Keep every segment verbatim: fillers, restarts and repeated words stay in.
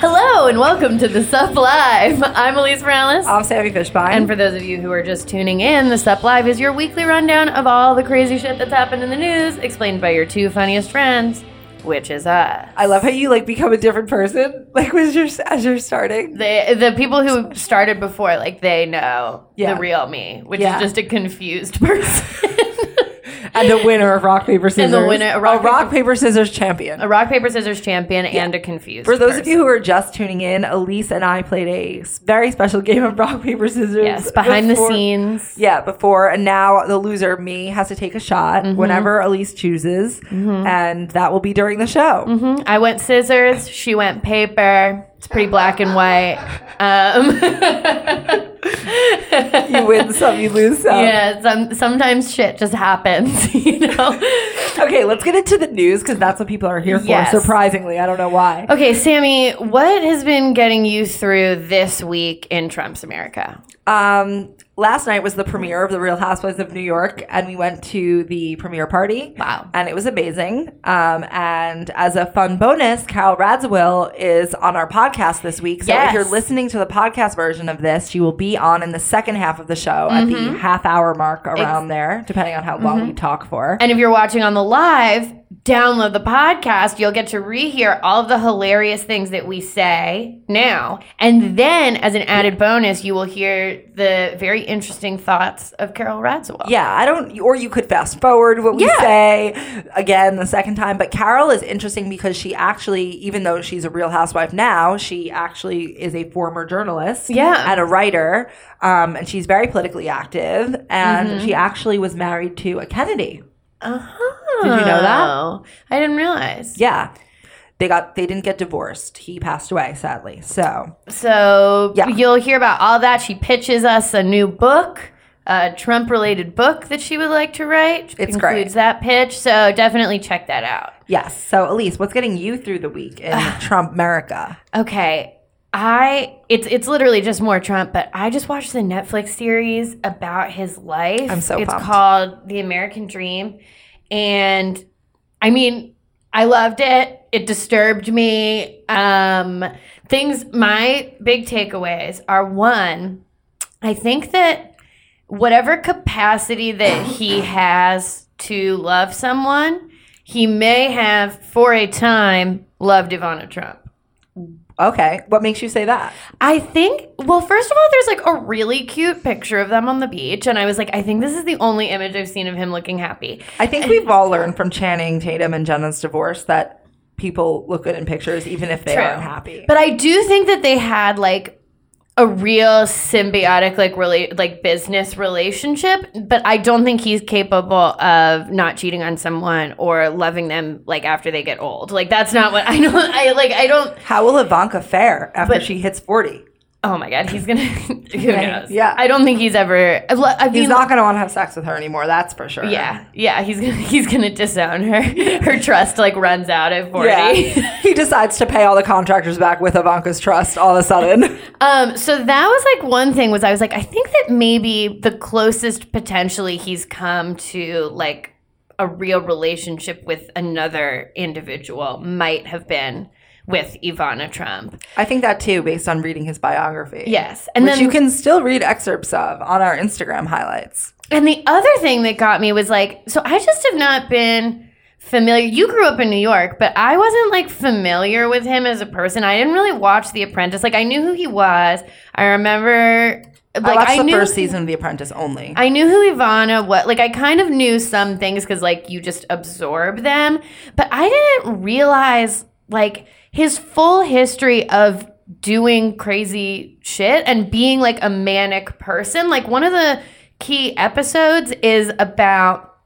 Hello and welcome to The Sup Live. I'm Alise Morales. I'm Sami Fishbine. And for those of you who are just tuning in, The Sup Live is your weekly rundown of all the crazy shit that's happened in the news, explained by your two funniest friends, which is us. I love how you like become a different person, like as you're, as you're starting. The, the people who started before, like they know yeah. the real me, which yeah. is just a confused person. And the winner of Rock, Paper, Scissors. And the winner of Rock, a Rock, Paper, Paper, Scissors champion. A Rock, Paper, Scissors champion yeah. and a confused For those person. Of you who are just tuning in, Alise and I played a very special game of Rock, Paper, Scissors. Yes, behind before, the scenes. Yeah, before. And now the loser, me, has to take a shot mm-hmm. whenever Alise chooses. Mm-hmm. And that will be during the show. Mm-hmm. I went scissors. She went paper. It's pretty black and white. Um... You win some, you lose some. Yeah, some, sometimes shit just happens, you know? Okay, let's get into the news because that's what people are here for, yes. surprisingly. I don't know why. Okay, Sami, what has been getting you through this week in Trump's America? Um... Last night was the premiere of The Real Housewives of New York, and we went to the premiere party. Wow. And it was amazing. Um, and as a fun bonus, Carole Radziwill is on our podcast this week. So yes. if you're listening to the podcast version of this, she will be on in the second half of the show mm-hmm. at the half hour mark around it's- there, depending on how long mm-hmm. you talk for. And if you're watching on the live, download the podcast. You'll get to rehear all of the hilarious things that we say now. And then, as an added bonus, you will hear the very interesting thoughts of Carole Radziwill. Yeah, I don't, or you could fast forward what we yeah. say again the second time. But Carole is interesting because she actually, even though she's a Real Housewife now, she actually is a former journalist yeah. and a writer. Um, and she's very politically active. And mm-hmm. she actually was married to a Kennedy. Uh-huh. Did you know that? I didn't realize. Yeah. They got they didn't get divorced. He passed away, sadly. So So yeah. you'll hear about all that. She pitches us a new book, a Trump-related book that she would like to write. It's great. Includes that pitch. So definitely check that out. Yes. So Alise, what's getting you through the week in Trump America? Okay. I it's it's literally just more Trump, but I just watched the Netflix series about his life. I'm so pumped. It's called The American Dream. And I mean, I loved it. It disturbed me. Um, things, my big takeaways are one, I think that whatever capacity that he has to love someone, he may have for a time loved Ivana Trump. Okay. What makes you say that? I think, well, first of all, there's like a really cute picture of them on the beach. And I was like, I think this is the only image I've seen of him looking happy. I think we've all learned from Channing Tatum and Jenna's divorce that people look good in pictures, even if they True. Aren't happy. But I do think that they had like a real symbiotic, like really like business relationship. But I don't think he's capable of not cheating on someone or loving them like after they get old. Like that's not what I know. I like. I don't. How will Ivanka fare after but, she hits forty? Oh my God, he's gonna. Who knows? Yeah, I don't think he's ever. I mean, he's not gonna want to have sex with her anymore. That's for sure. Yeah, yeah. He's gonna he's gonna disown her. Her trust like runs out at forty. Yeah. He decides to pay all the contractors back with Ivanka's trust all of a sudden. Um, so that was like one thing was I was like, I think that maybe the closest potentially he's come to like a real relationship with another individual might have been with Ivana Trump. I think that too, based on reading his biography. Yes. And which then you can still read excerpts of on our Instagram highlights. And the other thing that got me was like, so I just have not been familiar. You grew up in New York, but I wasn't like familiar with him as a person. I didn't really watch The Apprentice. Like I knew who he was. I remember like, I watched I the knew, first season of The Apprentice only. I knew who Ivana was. Like I kind of knew some things because like you just absorb them. But I didn't realize like his full history of doing crazy shit and being like a manic person. Like one of the key episodes is about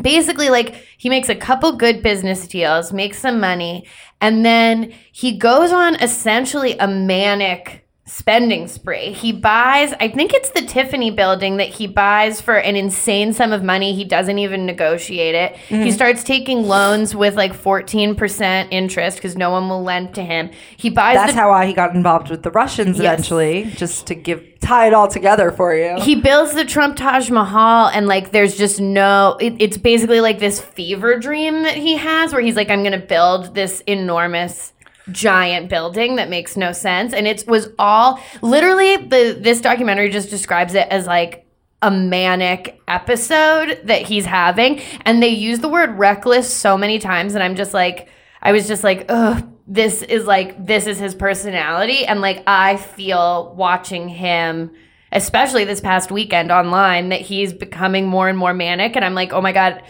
basically like he makes a couple good business deals, makes some money, and then he goes on essentially a manic spending spree. He buys, I think it's the Tiffany building that he buys for an insane sum of money. He doesn't even negotiate it. Mm-hmm. He starts taking loans with like fourteen percent interest because no one will lend to him. He buys. That's the- how I, he got involved with the Russians yes. eventually, just to give tie it all together for you. He builds the Trump Taj Mahal and like there's just no, it, it's basically like this fever dream that he has where he's like, I'm going to build this enormous giant building that makes no sense. And it was all literally the this documentary just describes it as like a manic episode that he's having. And they use the word reckless so many times. And I'm just like, I was just like, ugh, this is like, this is his personality. And like, I feel watching him, especially this past weekend online, that he's becoming more and more manic. And I'm like, oh my God,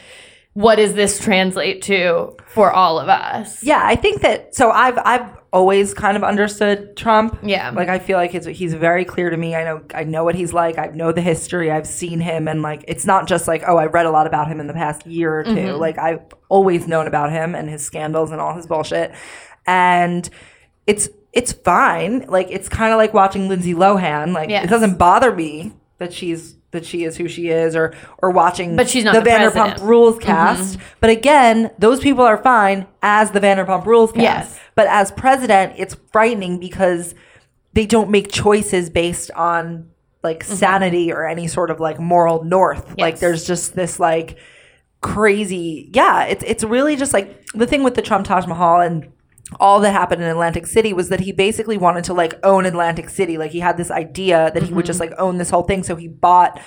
what does this translate to for all of us? Yeah, I think that, so I've, I've always kind of understood Trump. Yeah. Like, I feel like it's, he's very clear to me. I know, I know what he's like. I know the history. I've seen him. And like, it's not just like, oh, I read a lot about him in the past year or two. Mm-hmm. Like, I've always known about him and his scandals and all his bullshit. And it's, it's fine. Like, it's kind of like watching Lindsay Lohan. Like, yes. It doesn't bother me that she's that she is who she is, or or watching but she's not the, the Vanderpump president. Rules cast. Mm-hmm. But again, those people are fine as the Vanderpump Rules cast. Yes. But as president, it's frightening because they don't make choices based on like mm-hmm. sanity or any sort of like moral north. Yes. Like, there's just this like crazy. Yeah, it's it's really just like the thing with the Trump Taj Mahal and all that happened in Atlantic City was that he basically wanted to like own Atlantic City. Like, he had this idea that mm-hmm. he would just like own this whole thing. So he bought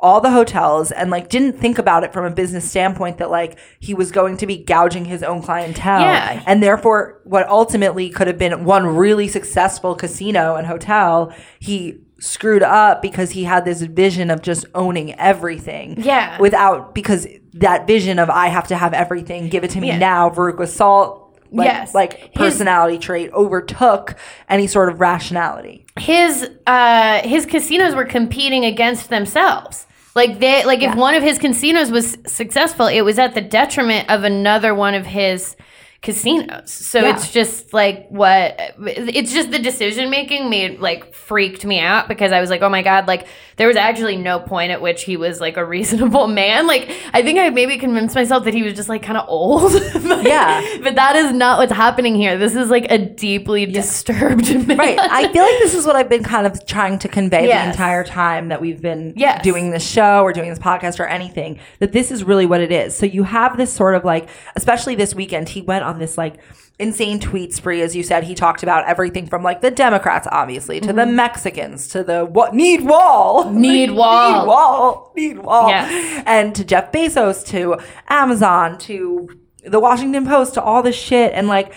all the hotels and like didn't think about it from a business standpoint that like he was going to be gouging his own clientele. Yeah. And therefore what ultimately could have been one really successful casino and hotel, he screwed up because he had this vision of just owning everything. Yeah. Without, because that vision of I have to have everything, give it to me yeah. now, Veruca Salt. Like, yes. like personality his, trait overtook any sort of rationality. His uh, his casinos were competing against themselves. Like they like yeah. if one of his casinos was successful, it was at the detriment of another one of his casinos. So yeah. it's just like what it's just the decision making made like freaked me out because I was like, oh my God, like there was actually no point at which he was like a reasonable man. Like I think I maybe convinced myself that he was just like kind of old. But, yeah. But that is not what's happening here. This is like a deeply yeah. disturbed man. Right. I feel like this is what I've been kind of trying to convey yes. the entire time that we've been yes. doing this show or doing this podcast or anything, that this is really what it is. So you have this sort of like, especially this weekend, he went on this like insane tweet spree. As you said, he talked about everything from like the Democrats obviously to mm-hmm. the Mexicans to the what need wall need wall need wall need wall yes. and to Jeff Bezos, to Amazon, to the Washington Post, to all this shit. And like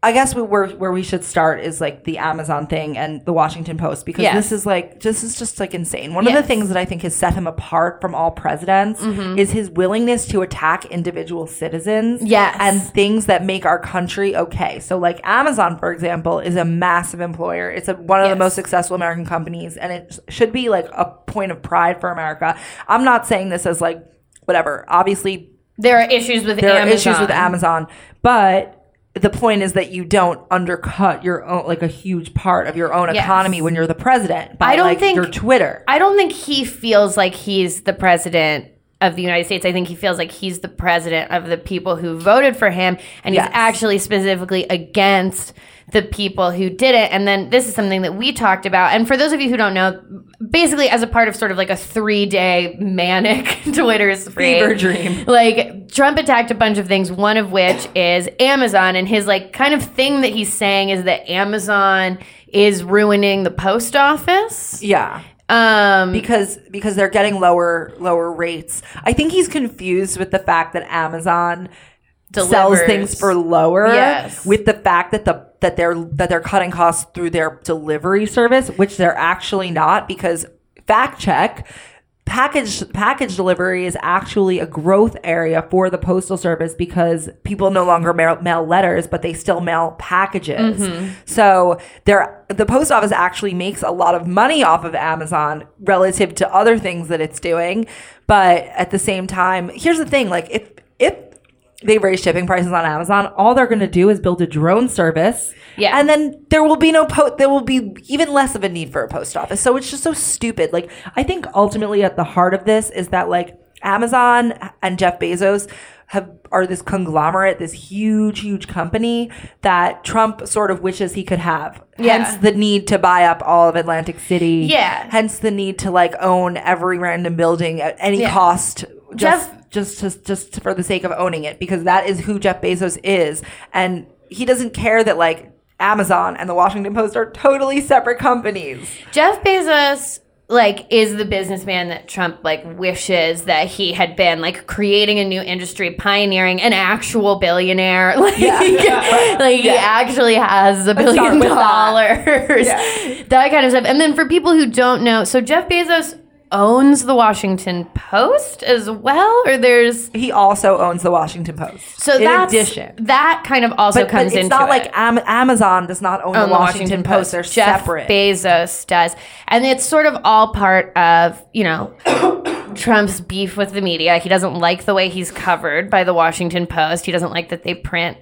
I guess we, where, where we should start is like the Amazon thing and the Washington Post, because yes. this is like this is just like insane. One yes. of the things that I think has set him apart from all presidents mm-hmm. is his willingness to attack individual citizens yes. and things that make our country okay. So like Amazon, for example, is a massive employer. It's a, one of yes. the most successful American companies, and it should be like a point of pride for America. I'm not saying this as like whatever. Obviously, there are issues with there Amazon. are issues with Amazon, but the point is that you don't undercut your own, like a huge part of your own yes. economy when you're the president by I don't like think, your Twitter. I don't think he feels like he's the president of the United States. I think he feels like he's the president of the people who voted for him, and yes. he's actually specifically against the people who did it. And then this is something that we talked about. And for those of you who don't know, basically as a part of sort of like a three-day manic Twitter spree, fever dream, like Trump attacked a bunch of things, one of which is Amazon. And his like kind of thing that he's saying is that Amazon is ruining the post office. Yeah. Um, because because they're getting lower lower rates. I think he's confused with the fact that Amazon delivers. Sells things for lower yes. with the fact that the that they're that they're cutting costs through their delivery service, which they're actually not, because fact check, package package delivery is actually a growth area for the postal service because people no longer mail, mail letters, but they still mail packages. Mm-hmm. So they're the post office actually makes a lot of money off of Amazon relative to other things that it's doing. But at the same time, here's the thing, like if if they raise shipping prices on Amazon, all they're going to do is build a drone service. Yeah. And then there will be no po- there will be even less of a need for a post office. So it's just so stupid. Like, I think ultimately at the heart of this is that like Amazon and Jeff Bezos have are this conglomerate, this huge, huge company that Trump sort of wishes he could have. Yeah. Hence the need to buy up all of Atlantic City. Yeah. Hence the need to like own every random building at any yeah. cost. Just Jeff- Just, just just for the sake of owning it, because that is who Jeff Bezos is. And he doesn't care that, like, Amazon and The Washington Post are totally separate companies. Jeff Bezos, like, is the businessman that Trump, like, wishes that he had been, like, creating a new industry, pioneering an actual billionaire. Like, yeah, yeah, like yeah. he actually has a billion dollars. That. Yeah. That kind of stuff. And then for people who don't know, so Jeff Bezos owns The Washington Post as well, or there's... He also owns The Washington Post. So that's... In addition. That kind of also but, comes but into it. it's not like it. Am- Amazon does not own, own The Washington, Washington Post. Post. They're Jeff separate. Bezos does. And it's sort of all part of, you know, Trump's beef with the media. He doesn't like the way he's covered by The Washington Post. He doesn't like that they print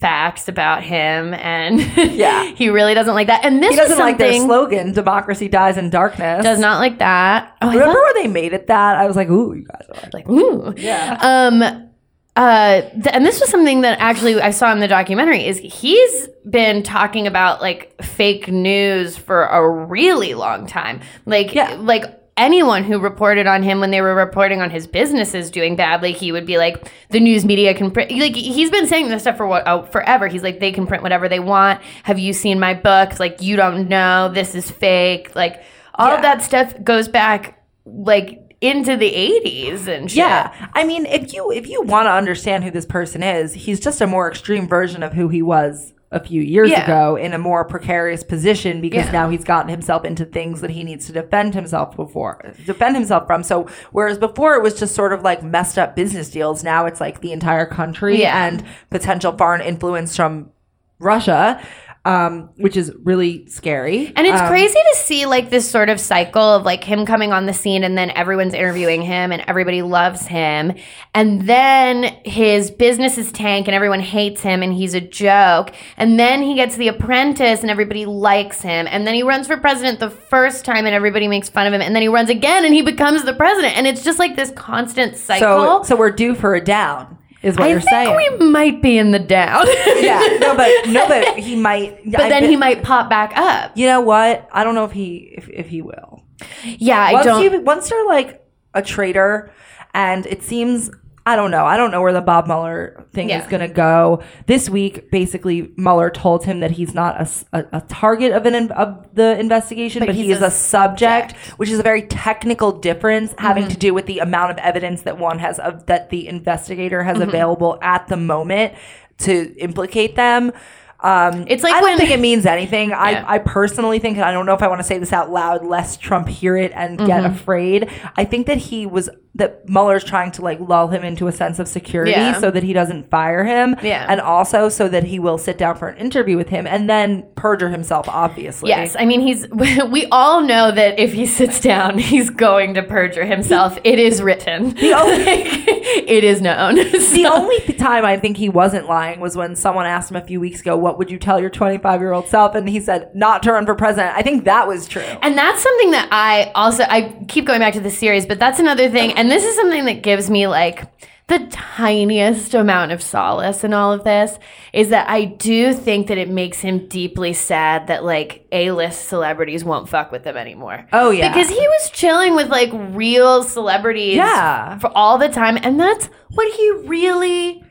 facts about him, and yeah. he really doesn't like that. And this he doesn't like their slogan, "Democracy dies in darkness." Does not like that. Oh, remember thought, when they made it that? I was like, "Ooh, you guys are like, ooh, yeah." Um, uh, th- and this was something that actually I saw in the documentary. Is he's been talking about, like, fake news for a really long time, like yeah. like. Anyone who reported on him when they were reporting on his businesses doing badly, he would be like, the news media can print. Like, he's been saying this stuff for what, oh, forever. He's like, they can print whatever they want. Have you seen my books? Like, you don't know. This is fake. Like, all yeah. of that stuff goes back, like, into the eighties and shit. Yeah. I mean, if you if you want to understand who this person is, he's just a more extreme version of who he was a few years yeah. ago, in a more precarious position, because yeah. now he's gotten himself into things that he needs to defend himself before defend himself from. So whereas before it was just sort of like messed up business deals, now it's like the entire country yeah. and potential foreign influence from Russia, um, which is really scary. And it's um, crazy to see, like, this sort of cycle of, like, him coming on the scene, and then everyone's interviewing him and everybody loves him, and then his business is tank and everyone hates him and he's a joke, and then he gets The Apprentice and everybody likes him, and then he runs for president the first time and everybody makes fun of him, and then he runs again and he becomes the president, and it's just like this constant cycle. So, so we're due for a down. Is what I you're saying. I think we might be in the down. yeah, no, but no, but he might. But I then bet, he might pop back up. You know what? I don't know if he if, if he will. Yeah, once I don't. You, once you're like a traitor, and it seems I don't know. I don't know where the Bob Mueller thing yeah. is going to go. This week, basically, Mueller told him that he's not a, a, a target of an of the investigation, but, but he is a subject, subject, which is a very technical difference, mm-hmm. having to do with the amount of evidence that one has of, that the investigator has mm-hmm. available at the moment to implicate them. Um, it's like I don't when, think it means anything. Yeah. I, I personally think, and I don't know if I want to say this out loud, lest Trump hear it and mm-hmm. get afraid. I think that he was that Mueller's trying to, like, lull him into a sense of security yeah. so that he doesn't fire him, yeah. and also so that he will sit down for an interview with him and then perjure himself. Obviously, yes. I mean, he's we all know that if he sits down, he's going to perjure himself. It is written. The only, it is known. So. The only time I think he wasn't lying was when someone asked him a few weeks ago, "What would you tell your twenty-five-year-old self?" And he said, "Not to run for president." I think that was true. And that's something that I also, I keep going back to the series, but that's another thing. And this is something that gives me, like, the tiniest amount of solace in all of this, is that I do think that it makes him deeply sad that, like, A-list celebrities won't fuck with him anymore. Oh, yeah. Because he was chilling with, like, real celebrities yeah. for all the time. And that's what he really...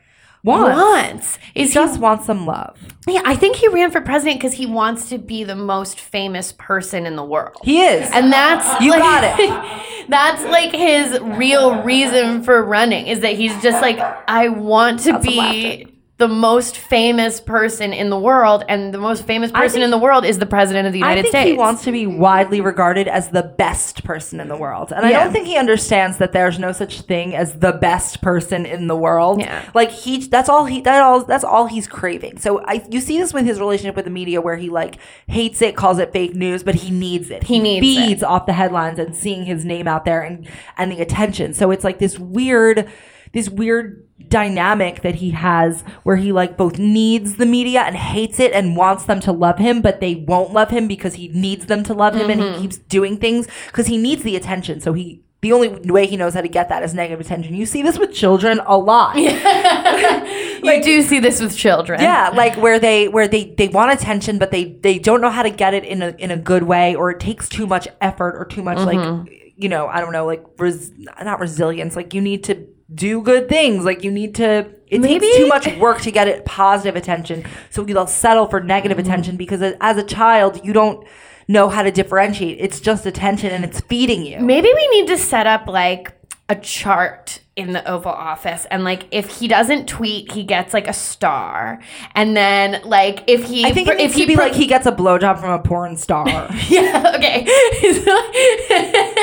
Wants. wants. Is he just he, wants some love. Yeah, I think he ran for president because he wants to be the most famous person in the world. He is. And that's... You like, got it. That's, like, his real reason for running, is that he's just like, I want to that's be the most famous person in the world, and the most famous person think, in the world is the president of the United States. I think States. He wants to be widely regarded as the best person in the world. And yeah. I don't think he understands that there's no such thing as the best person in the world. Yeah. Like he that's all he that all that's all he's craving. So I you see this with his relationship with the media, where he, like, hates it, calls it fake news, but he needs it. He, he needs feeds it. off the headlines and seeing his name out there and and the attention. So it's like this weird this weird dynamic that he has, where he, like, both needs the media and hates it and wants them to love him, but they won't love him because he needs them to love him, mm-hmm. and he keeps doing things because he needs the attention. So he the only way he knows how to get that is negative attention. You see this with children a lot. Yeah. Like, you do see this with children. Yeah, like where they where they, they want attention, but they, they don't know how to get it in a in a good way, or it takes too much effort or too much mm-hmm. like, you know, I don't know, like res- not resilience. Like, you need to do good things. Like, you need to... It Maybe. takes too much work to get it positive attention, so they'll settle for negative mm-hmm. attention, because as a child, you don't know how to differentiate. It's just attention, and it's feeding you. Maybe we need to set up, like, a chart in the Oval Office, and, like, if he doesn't tweet, he gets, like, a star. And then, like, if he... I think it needs if to he be, pre- like, he gets a blowjob from a porn star. Yeah, okay.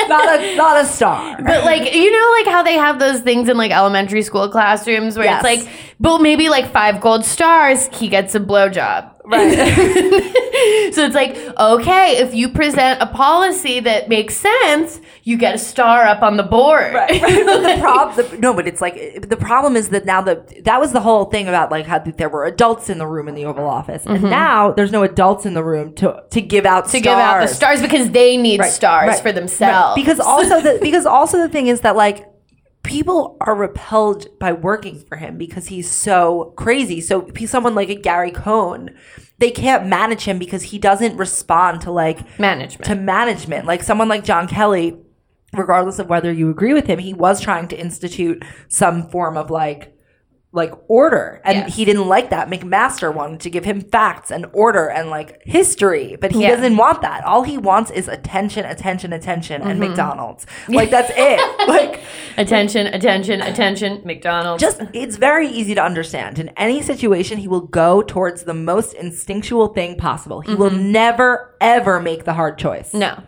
not, a, not a star. But, like, you know, like, how they have those things in, like, elementary school classrooms where yes. it's, like, well, maybe, like, five gold stars, he gets a blowjob. Right. So it's like, okay, if you present a policy that makes sense, you get a star up on the board. Right. right. But the problem, no, but it's like, the problem is that now that, that was the whole thing about like how there were adults in the room in the Oval Office. Mm-hmm. And now there's no adults in the room to, to give out to stars. To give out the stars because they need right. stars right. for themselves. Right. Because also the, because also the thing is that like, people are repelled by working for him because he's so crazy. So someone like a Gary Cohn, they can't manage him because he doesn't respond to like management. To management. Like someone like John Kelly, regardless of whether you agree with him, he was trying to institute some form of like like order, and yes. he didn't like that. McMaster wanted to give him facts and order and like history, but he yeah. doesn't want that. All he wants is attention, attention, attention, mm-hmm. and McDonald's. Like that's it. Like attention, like, attention, attention, McDonald's. Just it's very easy to understand. In any situation, he will go towards the most instinctual thing possible. He mm-hmm. will never ever make the hard choice. No.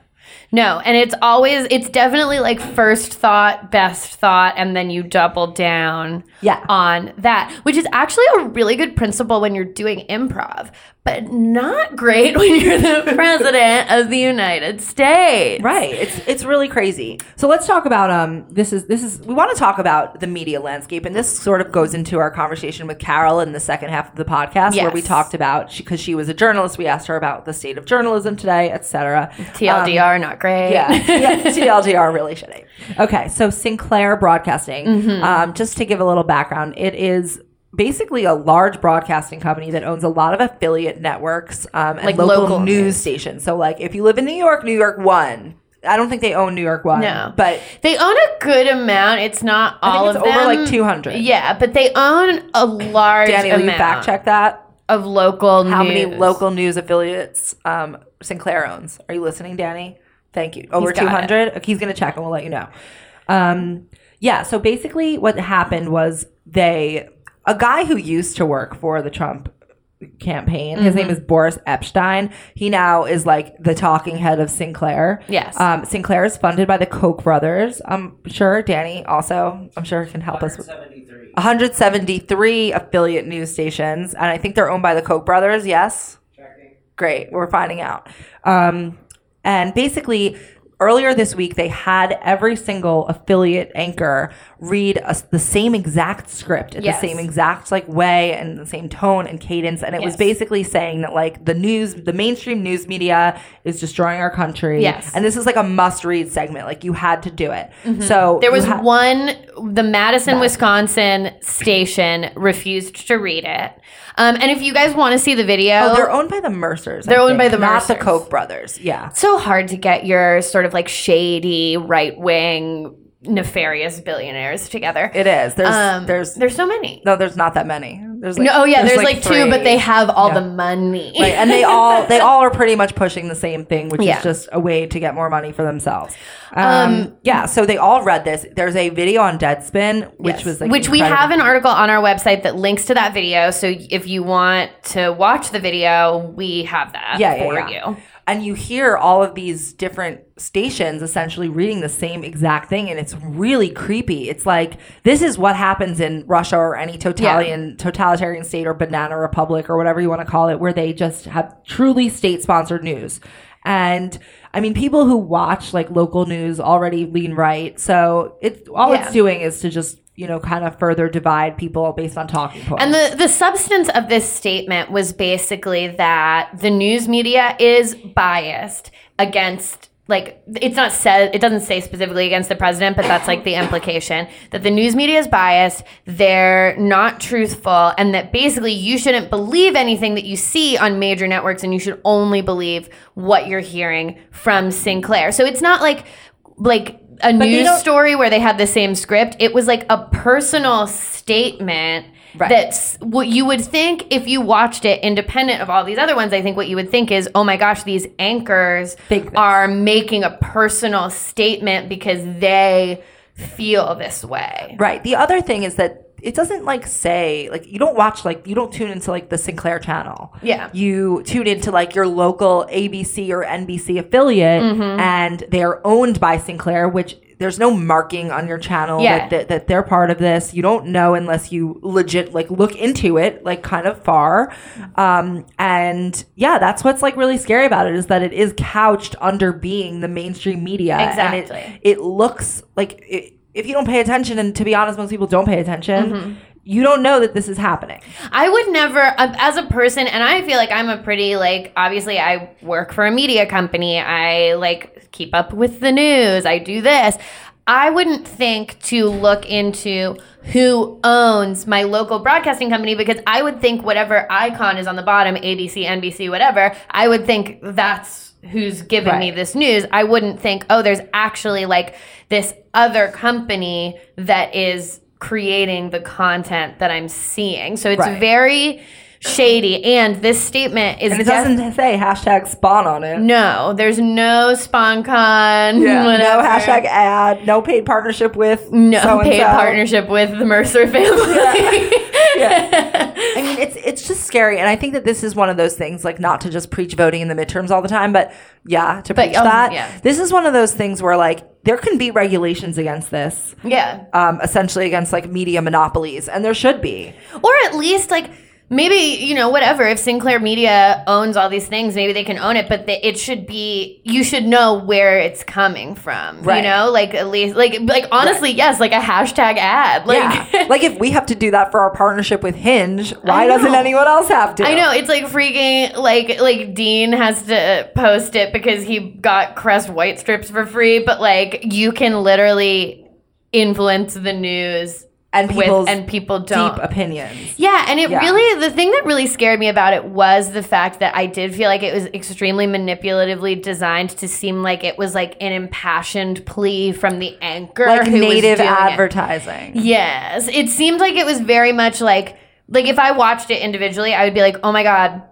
No, and it's always, it's definitely like first thought, best thought, and then you double down yeah. on that, which is actually a really good principle when you're doing improv, but not great when you're the president of the United States. Right. It's it's really crazy. So let's talk about, um. this is, this is we want to talk about the media landscape, and this sort of goes into our conversation with Carol in the second half of the podcast yes. where we talked about, because she, she was a journalist, we asked her about the state of journalism today, et cetera. T L D R. Um, Not great. Yeah. yeah. T L D R really shitty. Okay. So Sinclair Broadcasting, mm-hmm. um, just to give a little background, it is basically a large broadcasting company that owns a lot of affiliate networks um, and like local, local news, news stations. So like if you live in New York, New York One. I don't think they own New York One. No. But they own a good amount. It's not all I think it's of over them. Over like two hundred. Yeah. But they own a large Danny, amount. Will you fact check that? Of local How news. How many local news affiliates um, Sinclair owns? Are you listening, Danny? Thank you. Over two hundred? It. He's going to check and we'll let you know. Um, yeah, so basically what happened was they – a guy who used to work for the Trump campaign, mm-hmm. his name is Boris Epstein. He now is like the talking head of Sinclair. Yes. Um, Sinclair is funded by the Koch brothers. I'm sure Danny also, I'm sure, can help us with – one hundred seventy-three affiliate news stations. And I think they're owned by the Koch brothers, yes? Checking. Great. We're finding out. Um And basically, earlier this week, they had every single affiliate anchor read a, the same exact script in yes. the same exact like way and the same tone and cadence. And it yes. was basically saying that like the news, the mainstream news media is destroying our country. Yes. And this is like a must-read segment. Like you had to do it. Mm-hmm. So there was ha- one, the Madison, yeah. Wisconsin station refused to read it. Um, and if you guys want to see the video. Oh, they're owned by the Mercers. They're I owned think. by the Not Mercers. Not the Koch brothers. Yeah. It's so hard to get your sort of like shady right-wing nefarious billionaires together. It is. There's um, there's there's so many. No, there's not that many. There's like, no, oh yeah, there's, there's like, like two, but they have all yeah. the money. Right. And they all they all are pretty much pushing the same thing, which yeah. is just a way to get more money for themselves. Um, um yeah, so they all read this. There's a video on Deadspin, which yes. was like Which incredible. We have an article on our website that links to that video, so if you want to watch the video, we have that yeah, for yeah, yeah. you. And you hear all of these different stations essentially reading the same exact thing, and it's really creepy. It's like, this is what happens in Russia or any totalitarian, yeah. totalitarian state or banana republic or whatever you want to call it, where they just have truly state-sponsored news. And I mean, people who watch like local news already lean right, so it all yeah. it's doing is to just, you know, kind of further divide people based on talking points. And the, the substance of this statement was basically that the news media is biased against, like, it's not said, it doesn't say specifically against the president, but that's like the implication that the news media is biased, they're not truthful, and that basically you shouldn't believe anything that you see on major networks, and you should only believe what you're hearing from Sinclair. So it's not like, like, a but news story where they had the same script. It was like a personal statement. Right. That's what you would think if you watched it independent of all these other ones. I think what you would think is, oh my gosh, these anchors are making a personal statement because they feel this way. Right. The other thing is that it doesn't like say, like you don't watch, like you don't tune into like the Sinclair channel. Yeah. You tune into like your local A B C or N B C affiliate, mm-hmm. and they're owned by Sinclair, which there's no marking on your channel yeah. that, that, that they're part of this. You don't know unless you legit like look into it, like kind of far. Um, and yeah, that's what's like really scary about it, is that it is couched under being the mainstream media. Exactly. And it, it looks like it, if you don't pay attention, and to be honest, most people don't pay attention, mm-hmm. you don't know that this is happening. I would never, as a person, and I feel like I'm a pretty, like, obviously I work for a media company. I, like, keep up with the news. I do this. I wouldn't think to look into who owns my local broadcasting company, because I would think whatever icon is on the bottom, A B C, N B C, whatever, I would think that's who's giving right. me this news. I wouldn't think, oh, there's actually like this other company that is creating the content that I'm seeing. So it's right. very shady. And this statement is... And it def- doesn't say hashtag spawn on it. No, there's no spawn con. Yeah. No hashtag ad. No paid partnership with... No so-and-so. Paid partnership with the Mercer family. Yeah. Yeah. I mean, it's it's just scary. And I think that this is one of those things, like, not to just preach voting in the midterms all the time, but yeah, to but, preach um, that. Yeah. This is one of those things where, like, there can be regulations against this. Yeah. Um, essentially against, like, media monopolies. And there should be. Or at least, like, maybe, you know, whatever. If Sinclair Media owns all these things, maybe they can own it. But the, it should be, you should know where it's coming from. Right. You know, like, at least, like, like honestly, right. yes, like a hashtag ad. Like, yeah. Like, if we have to do that for our partnership with Hinge, why doesn't anyone else have to? I know. It's like freaking, like, like Dean has to post it because he got Crest white strips for free. But, like, you can literally influence the news and people's with, and people don't. Deep opinions. Yeah, and it yeah. really, the thing that really scared me about it was the fact that I did feel like it was extremely manipulatively designed to seem like it was like an impassioned plea from the anchor. Like who native was doing advertising. It. Yes. It seemed like it was very much like, like if I watched it individually, I would be like, oh my God,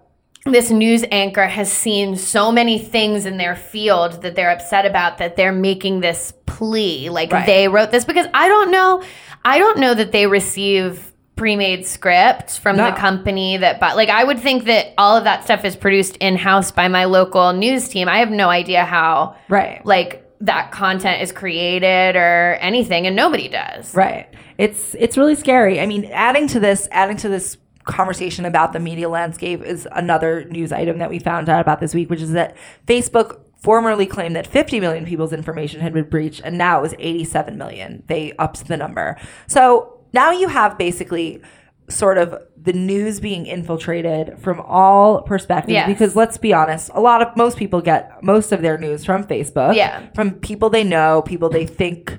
this news anchor has seen so many things in their field that they're upset about that they're making this plea. Like right. they wrote this because I don't know. I don't know that they receive pre-made scripts from no. the company that bought. Like, I would think that all of that stuff is produced in-house by my local news team. I have no idea how, right. like, that content is created or anything, and nobody does. Right. It's it's really scary. I mean, adding to this, adding to this conversation about the media landscape is another news item that we found out about this week, which is that Facebook formerly claimed that fifty million people's information had been breached, and now it was eighty-seven million. They upped the number. So now you have basically sort of the news being infiltrated from all perspectives. Yes. Because let's be honest, a lot of most people get most of their news from Facebook. Yeah. From people they know, people they think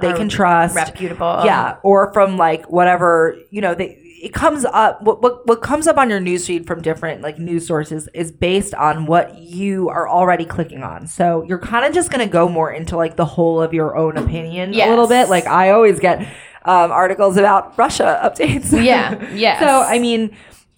they Are can trust. Reputable. Yeah. Or from like whatever, you know, they... It comes up, what, what what comes up on your newsfeed from different like news sources is based on what you are already clicking on. So you're kind of just going to go more into like the whole of your own opinion yes. a little bit. Like I always get um, articles about Russia updates. Yeah, yeah. So I mean,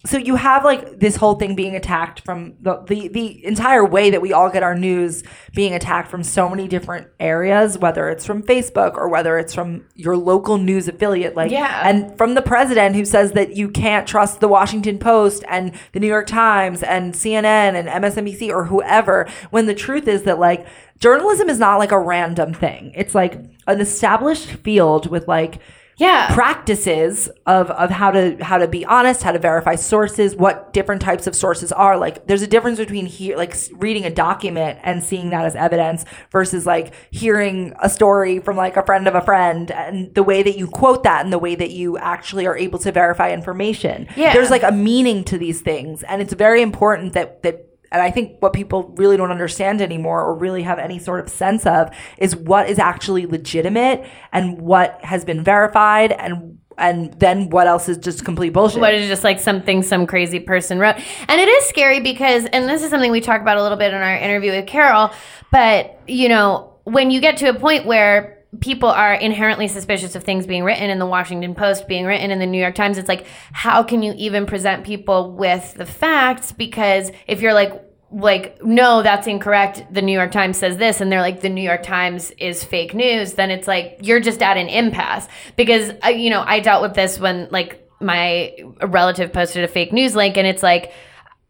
so you have like this whole thing being attacked from the, the, the entire way that we all get our news being attacked from so many different areas, whether it's from Facebook or whether it's from your local news affiliate. Like, yeah. And from the president who says that you can't trust The Washington Post and The New York Times and C N N and M S N B C or whoever, when the truth is that like journalism is not like a random thing. It's like an established field with like yeah. practices of, of how to how to be honest, how to verify sources, what different types of sources are. Like there's a difference between he- like reading a document and seeing that as evidence versus like hearing a story from like a friend of a friend and the way that you quote that and the way that you actually are able to verify information. Yeah. There's like a meaning to these things, and it's very important that that and I think what people really don't understand anymore or really have any sort of sense of is what is actually legitimate and what has been verified and and then what else is just complete bullshit. What is just like something some crazy person wrote. And it is scary because, and this is something we talk about a little bit in our interview with Carol, but, you know, when you get to a point where people are inherently suspicious of things being written in the Washington Post, being written in the New York Times, it's like, how can you even present people with the facts? Because if you're like, like, no, that's incorrect, the New York Times says this, and they're like, the New York Times is fake news, then it's like, you're just at an impasse. Because, uh, you know, I dealt with this when, like, my relative posted a fake news link, and it's like,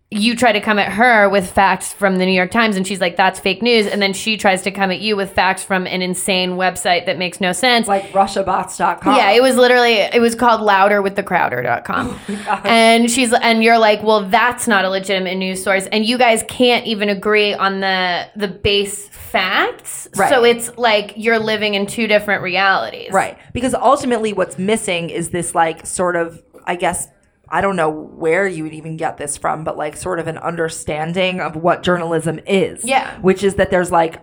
you try to come at her with facts from the New York Times, and she's like, that's fake news. And then she tries to come at you with facts from an insane website that makes no sense. Like Russia bots dot com. Yeah, it was literally, it was called louder with the crowder dot com. Oh, and she's, and you're like, well, that's not a legitimate news source. And you guys can't even agree on the the base facts. Right. So it's like you're living in two different realities. Right. Because ultimately what's missing is this, like, sort of, I guess, I don't know where you would even get this from, but like sort of an understanding of what journalism is. Yeah. Which is that there's like,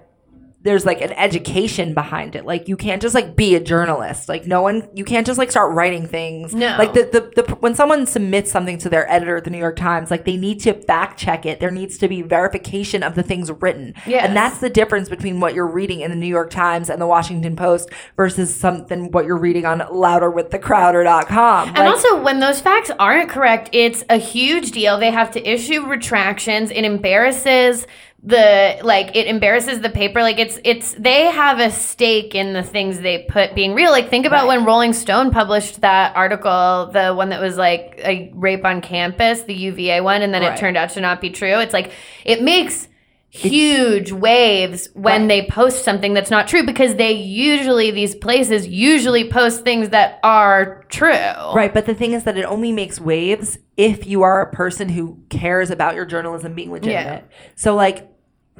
there's like an education behind it. Like you can't just like be a journalist. Like no one, you can't just like start writing things. No. Like the, the, the when someone submits something to their editor at the New York Times, like they need to fact check it. There needs to be verification of the things written. Yes. And that's the difference between what you're reading in the New York Times and the Washington Post versus something what you're reading on louder with the crowder dot com. And like, also when those facts aren't correct, it's a huge deal. They have to issue retractions. It embarrasses the like it embarrasses the paper. Like it's it's they have a stake in the things they put being real. Like think about right. when Rolling Stone published that article, the one that was like a rape on campus, the U V A one, and then right. it turned out to not be true. It's like it makes huge waves when right. they post something that's not true, because they usually, these places usually post things that are true. Right, but the thing is that it only makes waves if you are a person who cares about your journalism being legitimate. Yeah. So like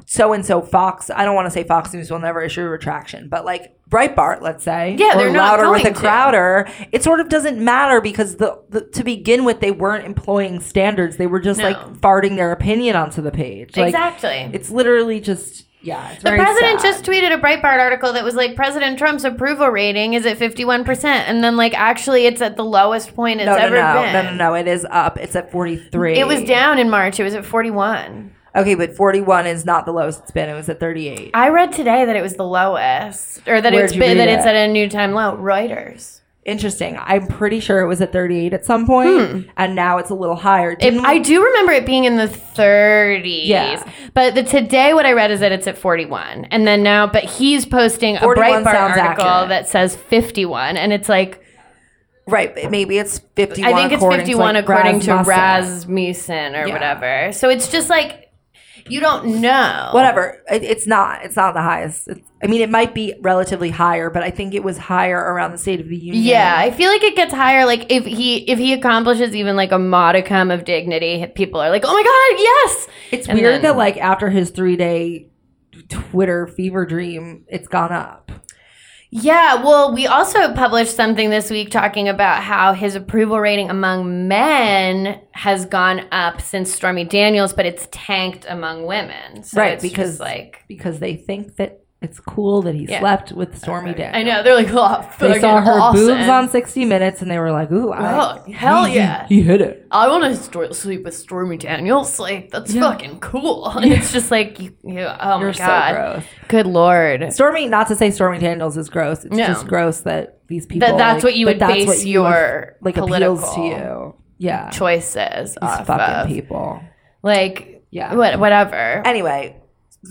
so-and-so Fox, I don't want to say Fox News will never issue a retraction, but like Breitbart, let's say, yeah, or Louder with a Crowder, to. It sort of doesn't matter because the, the to begin with, they weren't employing standards. They were just no. like farting their opinion onto the page. Like, exactly. It's literally just, yeah, it's the very president sad. Just tweeted a Breitbart article that was like, President Trump's approval rating is at fifty-one percent. And then like, actually, it's at the lowest point it's no, no, ever no. been. No, no, no, it is up. It's at forty-three. It was down in March. It was at forty-one. Okay, but forty-one is not the lowest it's been. It was at thirty-eight. I read today that it was the lowest, or that Where'd it's been that it? it's at a new time low. Reuters. Interesting. I'm pretty sure it was at thirty-eight at some point, hmm. and now it's a little higher. It, I do remember it being in the thirties. Yeah. But the today, what I read is that it's at forty-one, and then now, but he's posting a Breitbart article accurate. that says fifty-one, and it's like. Right, maybe it's fifty-one. I think it's fifty-one according to, like, Rasmussen or yeah. whatever. So it's just like. You don't know. Whatever. It, it's not. It's not the highest. It's, I mean, it might be relatively higher, but I think it was higher around the State of the Union. Yeah, I feel like it gets higher. Like if he if he accomplishes even like a modicum of dignity, people are like, oh my God, yes. It's and weird then, that like after his three day Twitter fever dream, it's gone up. Yeah, well, we also published something this week talking about how his approval rating among men has gone up since Stormy Daniels, but it's tanked among women. So right, it's because just like because they think that it's cool that he yeah. slept with Stormy okay. Daniels. I know, they're like, oh, they saw her awesome. boobs on sixty minutes, and they were like, ooh, I, oh, hell he, yeah, he hit it. I want to st- sleep with Stormy Daniels. Like that's yeah. fucking cool. And yeah. it's just like, you, you, oh You're my god, so gross. Good lord, Stormy. Not to say Stormy Daniels is gross. It's no. just gross that these people. That that's like, what you would base what you your would, like appeals to you. Yeah, choices. These off fucking of. people. Like yeah, what, whatever. Anyway.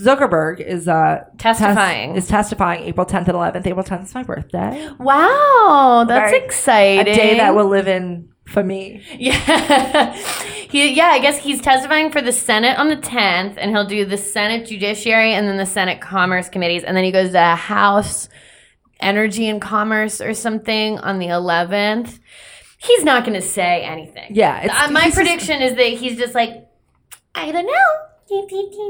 Zuckerberg is uh, testifying. Tes- is testifying April tenth and eleventh. April tenth is my birthday. Wow, that's right. exciting. A day that will live in for me. Yeah, he, yeah. I guess he's testifying for the Senate on the tenth, and he'll do the Senate Judiciary and then the Senate Commerce Committees, and then he goes to the House Energy and Commerce or something on the eleventh. He's not going to say anything. Yeah, it's, uh, my prediction just, is that he's just like, I don't know.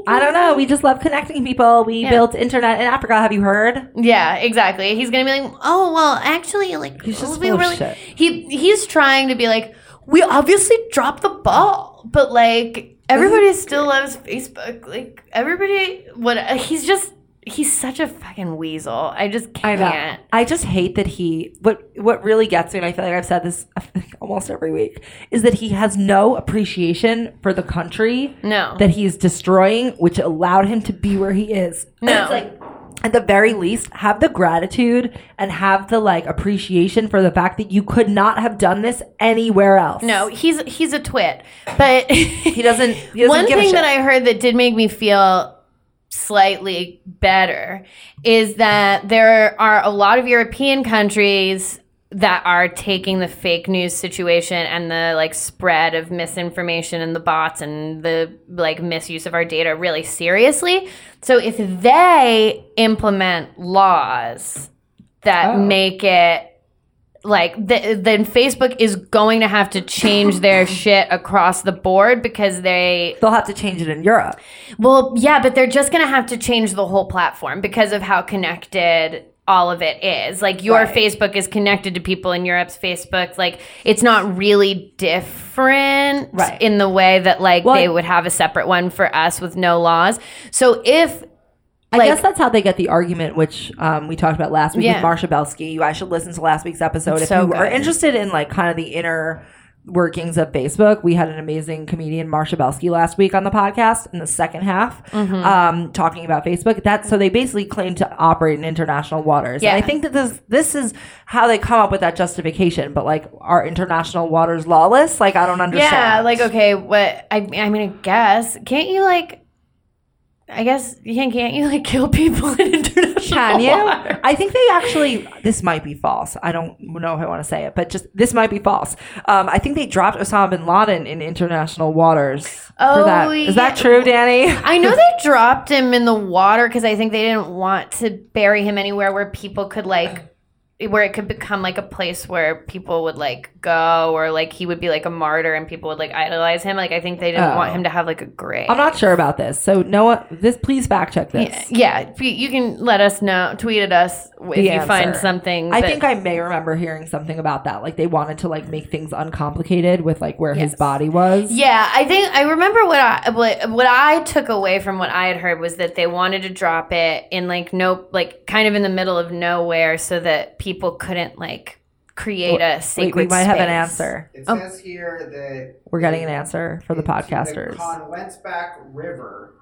I don't know. We just love connecting people. We yeah. built internet in Africa. Have you heard? Yeah, exactly. He's gonna be like, oh well, actually, like he's just full really, of shit. He he's trying to be like, we obviously dropped the ball, but like everybody still loves Facebook. Like everybody, what he's just. He's such a fucking weasel. I just can't. I, know. I just hate that he. What What really gets me, and I feel like I've said this almost every week, is that he has no appreciation for the country. No. That he's destroying, which allowed him to be where he is. No. It's like at the very least, have the gratitude and have the like appreciation for the fact that you could not have done this anywhere else. No, he's he's a twit, but he doesn't. He doesn't one give thing a shit. That I heard that did make me feel slightly better is that there are a lot of European countries that are taking the fake news situation and the like spread of misinformation and the bots and the like misuse of our data really seriously. So if they implement laws that oh. make it like th- then Facebook is going to have to change their shit across the board because they they'll have to change it in Europe. Well, yeah, but they're just going to have to change the whole platform because of how connected all of it is. Like your right. Facebook is connected to people in Europe's Facebook. Like it's not really different right. in the way that like well, they would have a separate one for us with no laws. So if I like, guess that's how they get the argument, which um, we talked about last week yeah. with Marsha Belsky. You guys should listen to last week's episode. It's if so you good. Are interested in like kind of the inner workings of Facebook. We had an amazing comedian, Marsha Belsky, last week on the podcast in the second half mm-hmm. um, talking about Facebook. That's, so they basically claim to operate in international waters. Yeah. And I think that this this is how they come up with that justification. But like, are international waters lawless? Like, I don't understand. Yeah, like, okay, what, I, I mean, I guess, can't you like, I guess, can't you like kill people in international Can you? Water? I think they actually, this might be false. I don't know if I want to say it, but just, this might be false. Um, I think they dropped Osama bin Laden in international waters. Oh, for that. Is yeah. that true, Danny? I know they dropped him in the water because I think they didn't want to bury him anywhere where people could like, where it could become like a place where people would like go or like he would be like a martyr and people would like idolize him. Like I think they didn't oh. want him to have like a grave. I'm not sure about this. So Noah, this please fact check this. Yeah, yeah. You can let us know. Tweet at us if the you answer. Find something. That- I think I may remember hearing something about that. Like they wanted to like make things uncomplicated with like where yes. his body was. Yeah, I think I remember what I what, what I took away from what I had heard was that they wanted to drop it in like no like kind of in the middle of nowhere so that people People couldn't like create a sacred Wait, we might space. Have an answer. It oh. says here that we're getting an answer for the podcasters. The Conwensbach River,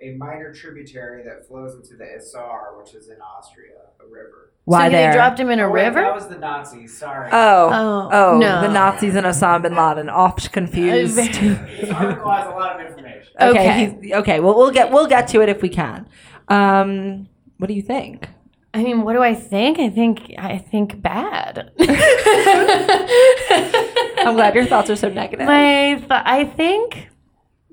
a minor tributary that flows into the Isar, which is in Austria, a river. Why so there? They dropped him in a oh, river? Wait, that was the Nazis. Sorry. Oh, oh, oh no. The Nazis and Osama bin Laden. Oft confused. This article has a lot of information. Okay, okay. okay. Well, we'll get we'll get to it if we can. Um, what do you think? I mean, what do I think? I think I think bad. I'm glad your thoughts are so negative. My th- I think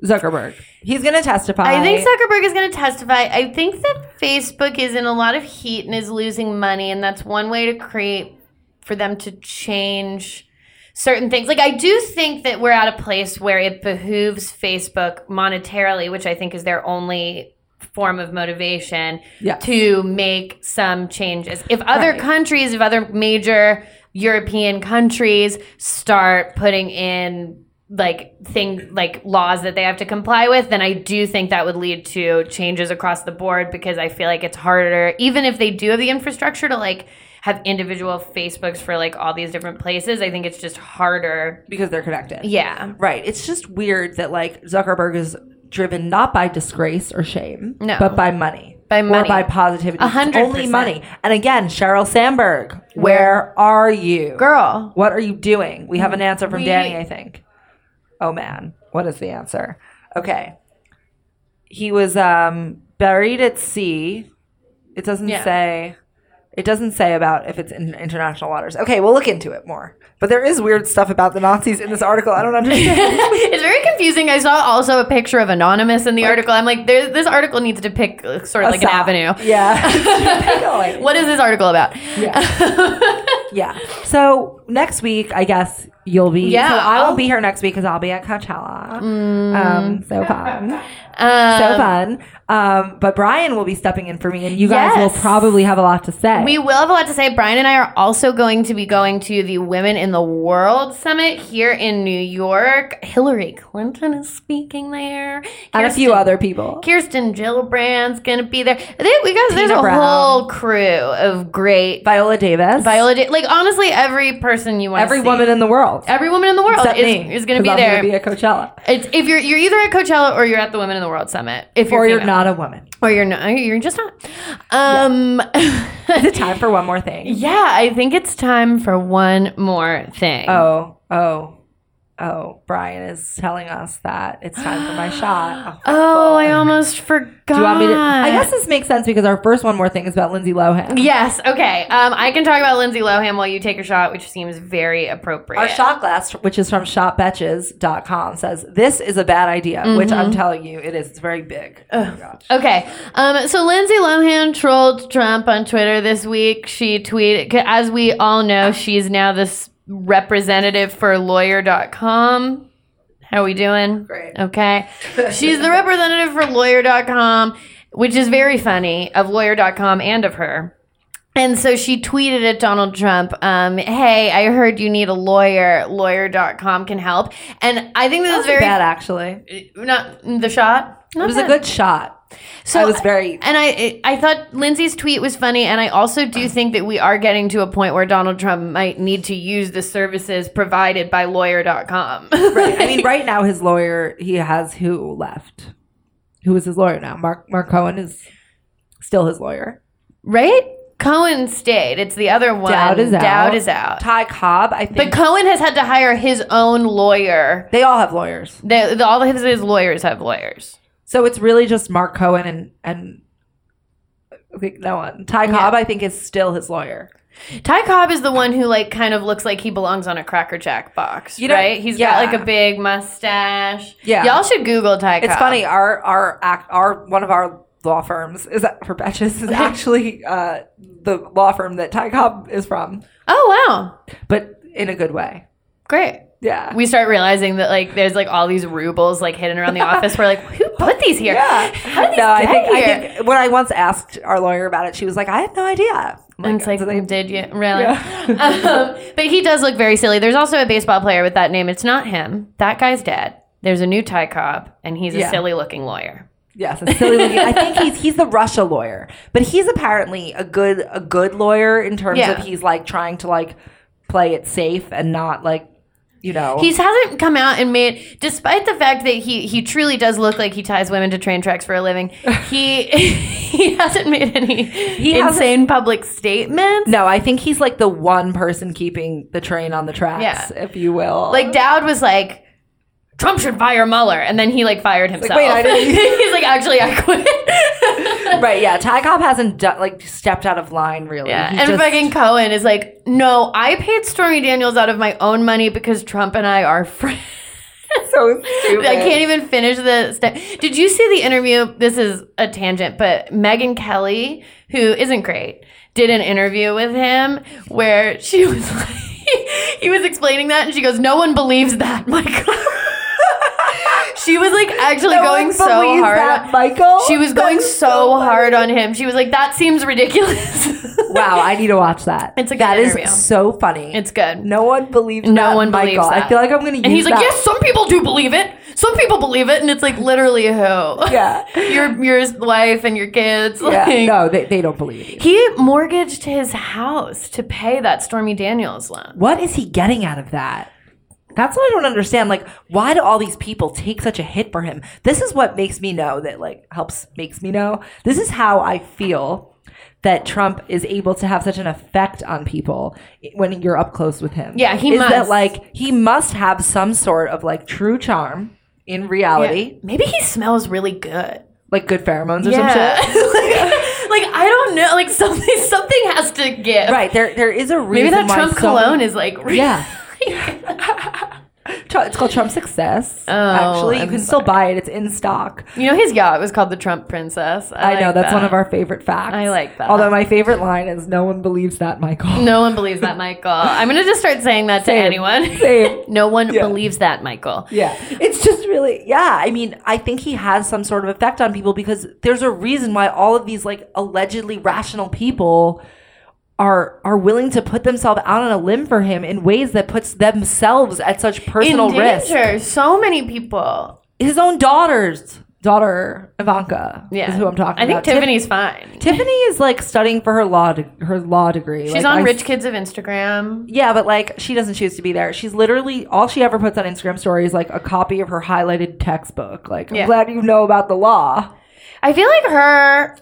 Zuckerberg. He's going to testify. I think Zuckerberg is going to testify. I think that Facebook is in a lot of heat and is losing money, and that's one way to create for them to change certain things. Like I do think that we're at a place where it behooves Facebook monetarily, which I think is their only form of motivation yes. to make some changes. If other right. countries, if other major European countries start putting in like things like laws that they have to comply with, then I do think that would lead to changes across the board because I feel like it's harder, even if they do have the infrastructure to like have individual Facebooks for like all these different places. I think it's just harder. Because they're connected. Yeah. Right. It's just weird that like Zuckerberg is driven not by disgrace or shame, no. but by money. By money. Or by positivity. one hundred percent Only money. And again, Sheryl Sandberg, where, where are you? Girl. What are you doing? We have an answer from we, Danny, I think. Oh, man. What is the answer? Okay. He was um, buried at sea. It doesn't yeah. say... It doesn't say about if it's in international waters. Okay, we'll look into it more. But there is weird stuff about the Nazis in this article. I don't understand. It's very confusing. I saw also a picture of Anonymous in the like, article. I'm like, this article needs to pick sort of like stop. An avenue. Yeah. What is this article about? Yeah. yeah. So next week, I guess you'll be. Yeah. So I won't be here next week because I'll be at Coachella. Mm. Um, so fun. Um, so fun. Um, but Brian will be stepping in for me, and you guys yes. will probably have a lot to say. We will have a lot to say. Brian and I are also going to be going to the Women in the World Summit here in New York. Hillary Clinton is speaking there. Kirsten, and a few other people. Kirsten Gillibrand's going to be there. They, we guys, there's a Brown. Whole crew of great. Viola Davis. Viola Davis. Like, honestly, every person you want to see. Every woman in the world. world. Every woman in the world Except is, me, is going to be there. I'm going to be at Coachella. It's, if you're you're either at Coachella or you're at the Women in the World Summit. If you're or female. You're not a woman. Or you're not. You're just not. Um, yeah. Is it time for one more thing? Yeah, I think it's time for one more thing. Oh, oh. Oh, Brian is telling us that it's time for my shot. Oh, oh, I almost forgot. Do you want me to? I guess this makes sense because our first one more thing is about Lindsay Lohan. Yes. Okay. Um, I can talk about Lindsay Lohan while you take a shot, which seems very appropriate. Our shot glass, which is from shot betches dot com, says, "This is a bad idea," mm-hmm. which I'm telling you, it is. It's very big. Oh, my gosh. Okay. Um, so Lindsay Lohan trolled Trump on Twitter this week. She tweeted, as we all know, she's now this representative for lawyer dot com. How are we doing? Great. Okay. She's the representative for lawyer dot com, which is very funny, of lawyer dot com and of her. And so she tweeted at Donald Trump, um, hey, I heard you need a lawyer. Lawyer dot com can help. And I think this is very bad, actually. Not the shot? Not it was bad. A good shot. So I was very and I I thought Lindsay's tweet was funny, and I also do think that we are getting to a point where Donald Trump might need to use the services provided by lawyer dot com. Right. I mean, right now his lawyer, he has who left? Who is his lawyer now? Mark Mark Cohen is still his lawyer, right? Cohen stayed. It's the other one. Dowd is out. Dowd is out. Ty Cobb, I think. But Cohen has had to hire his own lawyer. They all have lawyers. They, the, all of his, his lawyers have lawyers. So it's really just Mark Cohen and, and I think no one. Ty Cobb, yeah. I think, is still his lawyer. Ty Cobb is the one who, like, kind of looks like he belongs on a Cracker Jack box, you know, right? He's yeah. got, like, a big mustache. Yeah. Y'all should Google Ty Cobb. It's funny. Our, our, our, one of our law firms is that, for Betches is actually uh, the law firm that Ty Cobb is from. Oh, wow. But in a good way. Great. Yeah. We start realizing that, like, there's, like, all these rubles, like, hidden around the office. We're like, who put these here? Yeah. How did these no, get I think, here? I think when I once asked our lawyer about it, she was like, I have no idea. Like, and it's like, they, did you? Really? Yeah. um, but he does look very silly. There's also a baseball player with that name. It's not him. That guy's dead. There's a new Ty Cobb, and he's a yeah. silly-looking lawyer. Yes, a silly looking. I think he's he's the Russia lawyer. But he's apparently a good a good lawyer in terms yeah. of he's, like, trying to, like, play it safe and not, like, you know, he hasn't come out and made, despite the fact that he, he truly does look like he ties women to train tracks for a living. He he hasn't made any he insane public statements. No, I think he's like the one person keeping the train on the tracks, yeah. if you will. Like Dowd was like, Trump should fire Mueller, and then he like fired himself. Like, wait, I didn't. He's like, actually, I quit. Right? Yeah. Ty Cobb hasn't do- like stepped out of line really. Yeah. He and just... fucking Cohen is like, no, I paid Stormy Daniels out of my own money because Trump and I are friends. So stupid. I can't even finish the step. Did you see the interview? This is a tangent, but Megyn Kelly, who isn't great, did an interview with him where she was like, he was explaining that, and she goes, "No one believes that, Michael." She was like actually no going so hard that, on Michael. She was going That's so, so hard on him. She was like, that seems ridiculous. Wow, I need to watch that. It's a good That interview. Is so funny. It's good. No one believes no that one Michael. Believes that. I feel like I'm going to use And he's that. Like, yes, some people do believe it. Some people believe it. And it's like, literally who? Yeah. your your wife and your kids. Yeah. Like, no, they, they don't believe it. He mortgaged his house to pay that Stormy Daniels loan. What is he getting out of that? That's what I don't understand. Like, why do all these people take such a hit for him? This is what makes me know that, like, helps makes me know. This is how I feel that Trump is able to have such an effect on people when you're up close with him. Yeah, he is must. That, like, he must have some sort of, like, true charm in reality. Yeah. Maybe he smells really good. Like good pheromones or yeah. some shit. Like, like, I don't know. Like, something something has to give. Right. There, there is a reason Maybe that why Trump someone, cologne is, like, re- yeah. It's called Trump Success. Oh, actually, you I'm can sorry. Still buy it. It's in stock. You know, his yacht was called the Trump Princess. I, I like know that's that. One of our favorite facts. I like that. Although my favorite line is, "No one believes that, Michael." No one believes that, Michael. I'm gonna just start saying that same, to anyone. Same. No one yeah. believes that, Michael. Yeah, it's just really yeah. I mean, I think he has some sort of effect on people because there's a reason why all of these like allegedly rational people are are willing to put themselves out on a limb for him in ways that puts themselves at such personal risk. So many people. His own daughters. daughter Ivanka yeah. is who I'm talking about. I think about. Tiffany's Tif- fine. Tiffany is like studying for her law de- her law degree. She's like, on I Rich s- Kids of Instagram. Yeah, but like she doesn't choose to be there. She's literally all she ever puts on Instagram story is like a copy of her highlighted textbook. Like yeah. I'm glad you know about the law. I feel like her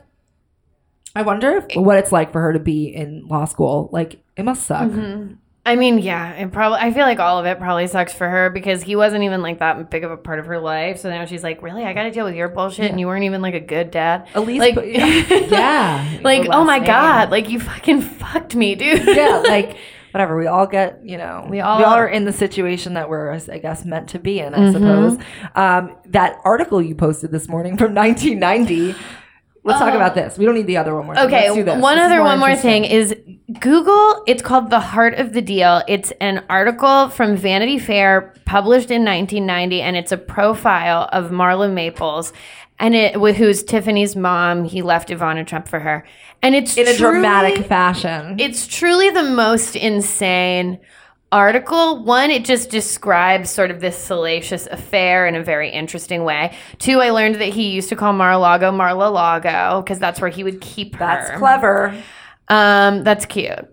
I wonder if, what it's like for her to be in law school. Like it must suck. Mm-hmm. I mean, yeah, it probably. I feel like all of it probably sucks for her because he wasn't even like that big of a part of her life. So now she's like, really, I got to deal with your bullshit, yeah. and you weren't even like a good dad. At least, like, yeah, yeah. like oh my name. God, like you fucking fucked me, dude. Yeah, like whatever. We all get, you know, we all, we all are in the situation that we're, I guess, meant to be in. I mm-hmm. suppose um, that article you posted this morning from nineteen ninety. Let's uh, talk about this. We don't need the other one more thing. Okay, Let's do this. one this other one more thing is Google, it's called The Heart of the Deal. It's an article from Vanity Fair published in nineteen ninety, and it's a profile of Marla Maples, and it who's Tiffany's mom. He left Ivana Trump for her. And it's in truly, a dramatic fashion. It's truly the most insane article. One, it just describes sort of this salacious affair in a very interesting way. Two, I learned that he used to call Mar-a-Lago Marla-Lago because that's where he would keep her. That's clever. Um, that's cute. Uh,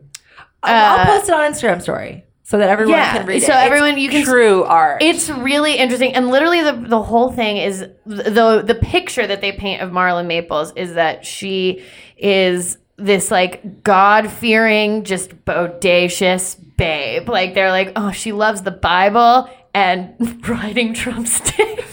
I'll post it on Instagram story so that everyone yeah, can read it. So everyone, it's you can true art. It's really interesting, and literally the the whole thing is the the picture that they paint of Marla Maples is that she is this like God-fearing, just bodacious babe. Like they're like, oh, she loves the Bible and riding Trump's dick.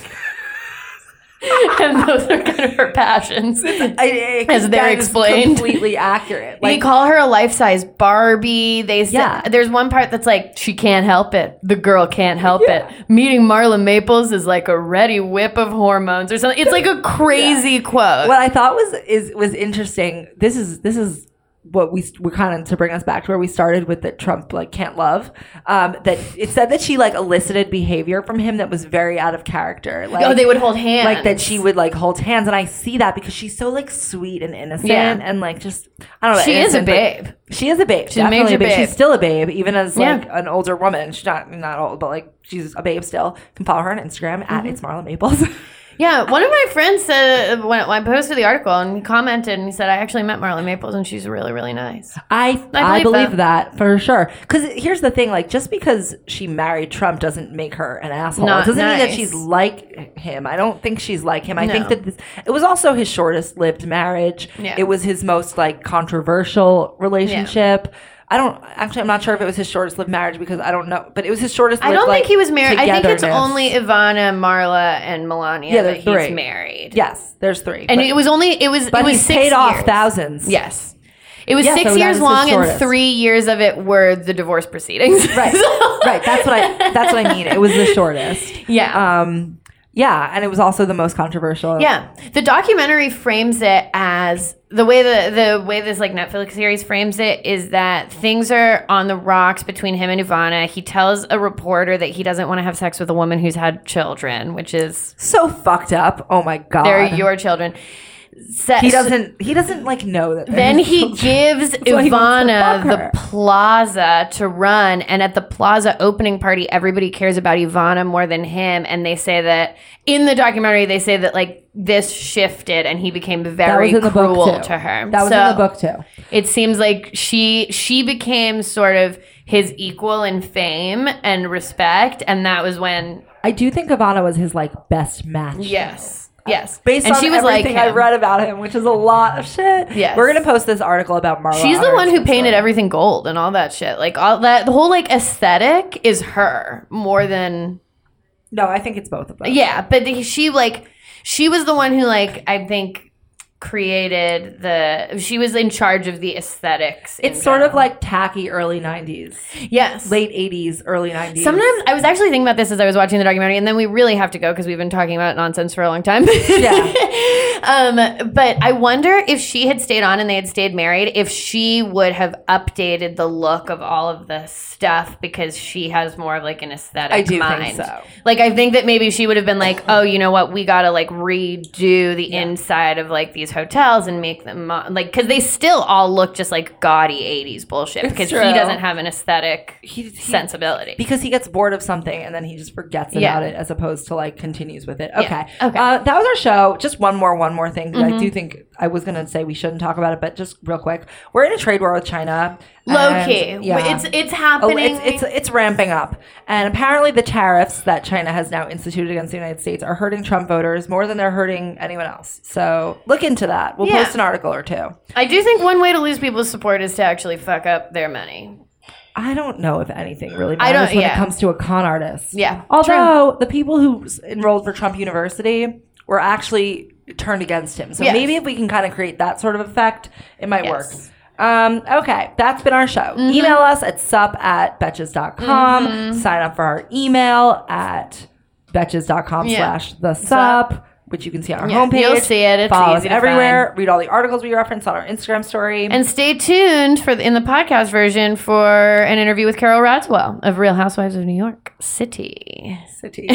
And those are kind of her passions, I, I, as they're explained. Completely accurate. Like, they call her a life-size Barbie. They say, yeah. There's one part that's like, she can't help it. The girl can't help yeah. it. Meeting Marla Maples is like a ready whip of hormones or something. It's like a crazy yeah. quote. What I thought was is was interesting. This is this is what we we kind of to bring us back to where we started with that Trump like can't love. Um, that it said that she like elicited behavior from him that was very out of character. Like, oh, they would hold hands. Like that she would like hold hands, and I see that because she's so like sweet and innocent yeah. and like just I don't know. She innocent, is a babe. She is a babe. She's definitely a major babe. She's still a babe, even as like yeah. an older woman. She's not not old, but like she's a babe still. You can follow her on Instagram mm-hmm. at it's Marla Maples. Yeah, one of my friends said when I posted the article and he commented and he said, I actually met Marla Maples and she's really, really nice. I I, I believe them. that for sure. Because here's the thing, like just because she married Trump doesn't make her an asshole. Not it doesn't nice. mean that she's like him. I don't think she's like him. I no. think that this, it was also his shortest lived marriage. Yeah. It was his most like controversial relationship. Yeah. I don't actually. I'm not sure if it was his shortest-lived marriage because I don't know, but it was his shortest-lived. I don't like, think he was married. I think it's only Ivana, Marla, and Melania yeah, that three. he's married. Yes, there's three. And but, it was only it was but it was he's six paid years. off thousands. Yes, it was yeah, six so years long, and three years of it were the divorce proceedings. Right, so. right. That's what I. That's what I mean. It was the shortest. Yeah. Um. Yeah, and it was also the most controversial. Yeah. The documentary frames it as the way the the way this like Netflix series frames it is that things are on the rocks between him and Ivana. He tells a reporter that he doesn't want to have sex with a woman who's had children, which is so fucked up. Oh my God. They're your children. So, he doesn't he doesn't like know that. Then he children. gives so Ivana he the plaza to run, and at the plaza opening party everybody cares about Ivana more than him, and they say that in the documentary they say that like this shifted and he became very cruel to her. That was so in the book too. It seems like she she became sort of his equal in fame and respect, and that was when I do think Ivana was his like best match. Yes. Though. Yes. Based and on she was everything like I read about him, which is a lot of shit. Yes. We're going to post this article about Marla. She's the one who painted story. everything gold and all that shit. Like all that, the whole like aesthetic is her more than. No, I think it's both of them. Yeah. But she like, she was the one who like, I think created the, she was in charge of the aesthetics. It's sort general. of like tacky early nineties. Yes. Late eighties, early nineties. Sometimes I was actually thinking about this as I was watching the documentary, and then we really have to go because we've been talking about nonsense for a long time. Yeah. Um, but I wonder if she had stayed on and they had stayed married, if she would have updated the look of all of the stuff, because she has more of like an aesthetic mind. I do mind. think so. Like, I think that maybe she would have been like, oh, you know what? We got to like redo the yeah. inside of like these hotels and make them mo- like, because they still all look just like gaudy eighties bullshit, it's because true. he doesn't have an aesthetic he, he, sensibility. Because he gets bored of something and then he just forgets about yeah. it as opposed to like continues with it. Okay. Yeah. Okay. Uh, that was our show. Just one more, one more thing. Mm-hmm. I do think I was going to say we shouldn't talk about it, but just real quick. We're in a trade war with China. Low key. Yeah. It's, it's happening. Oh, it's, it's, it's ramping up. And apparently the tariffs that China has now instituted against the United States are hurting Trump voters more than they're hurting anyone else. So look into that. We'll yeah. post an article or two. I do think one way to lose people's support is to actually fuck up their money. I don't know if anything really matters I don't, when yeah. it comes to a con artist. Yeah. Although true. the people who enrolled for Trump University were actually turned against him. So yes. maybe if we can kind of create that sort of effect, it might yes. work. Um, okay, that's been our show. Mm-hmm. Email us at sup at betches dot com. Mm-hmm. Sign up for our email at betches dot com yeah. slash the sup, which you can see on our yeah. homepage. You'll see it. It's Follow easy us to everywhere. Find. Read all the articles we reference on our Instagram story. And stay tuned for the, in the podcast version for an interview with Carole Radziwill of Real Housewives of New York City. City.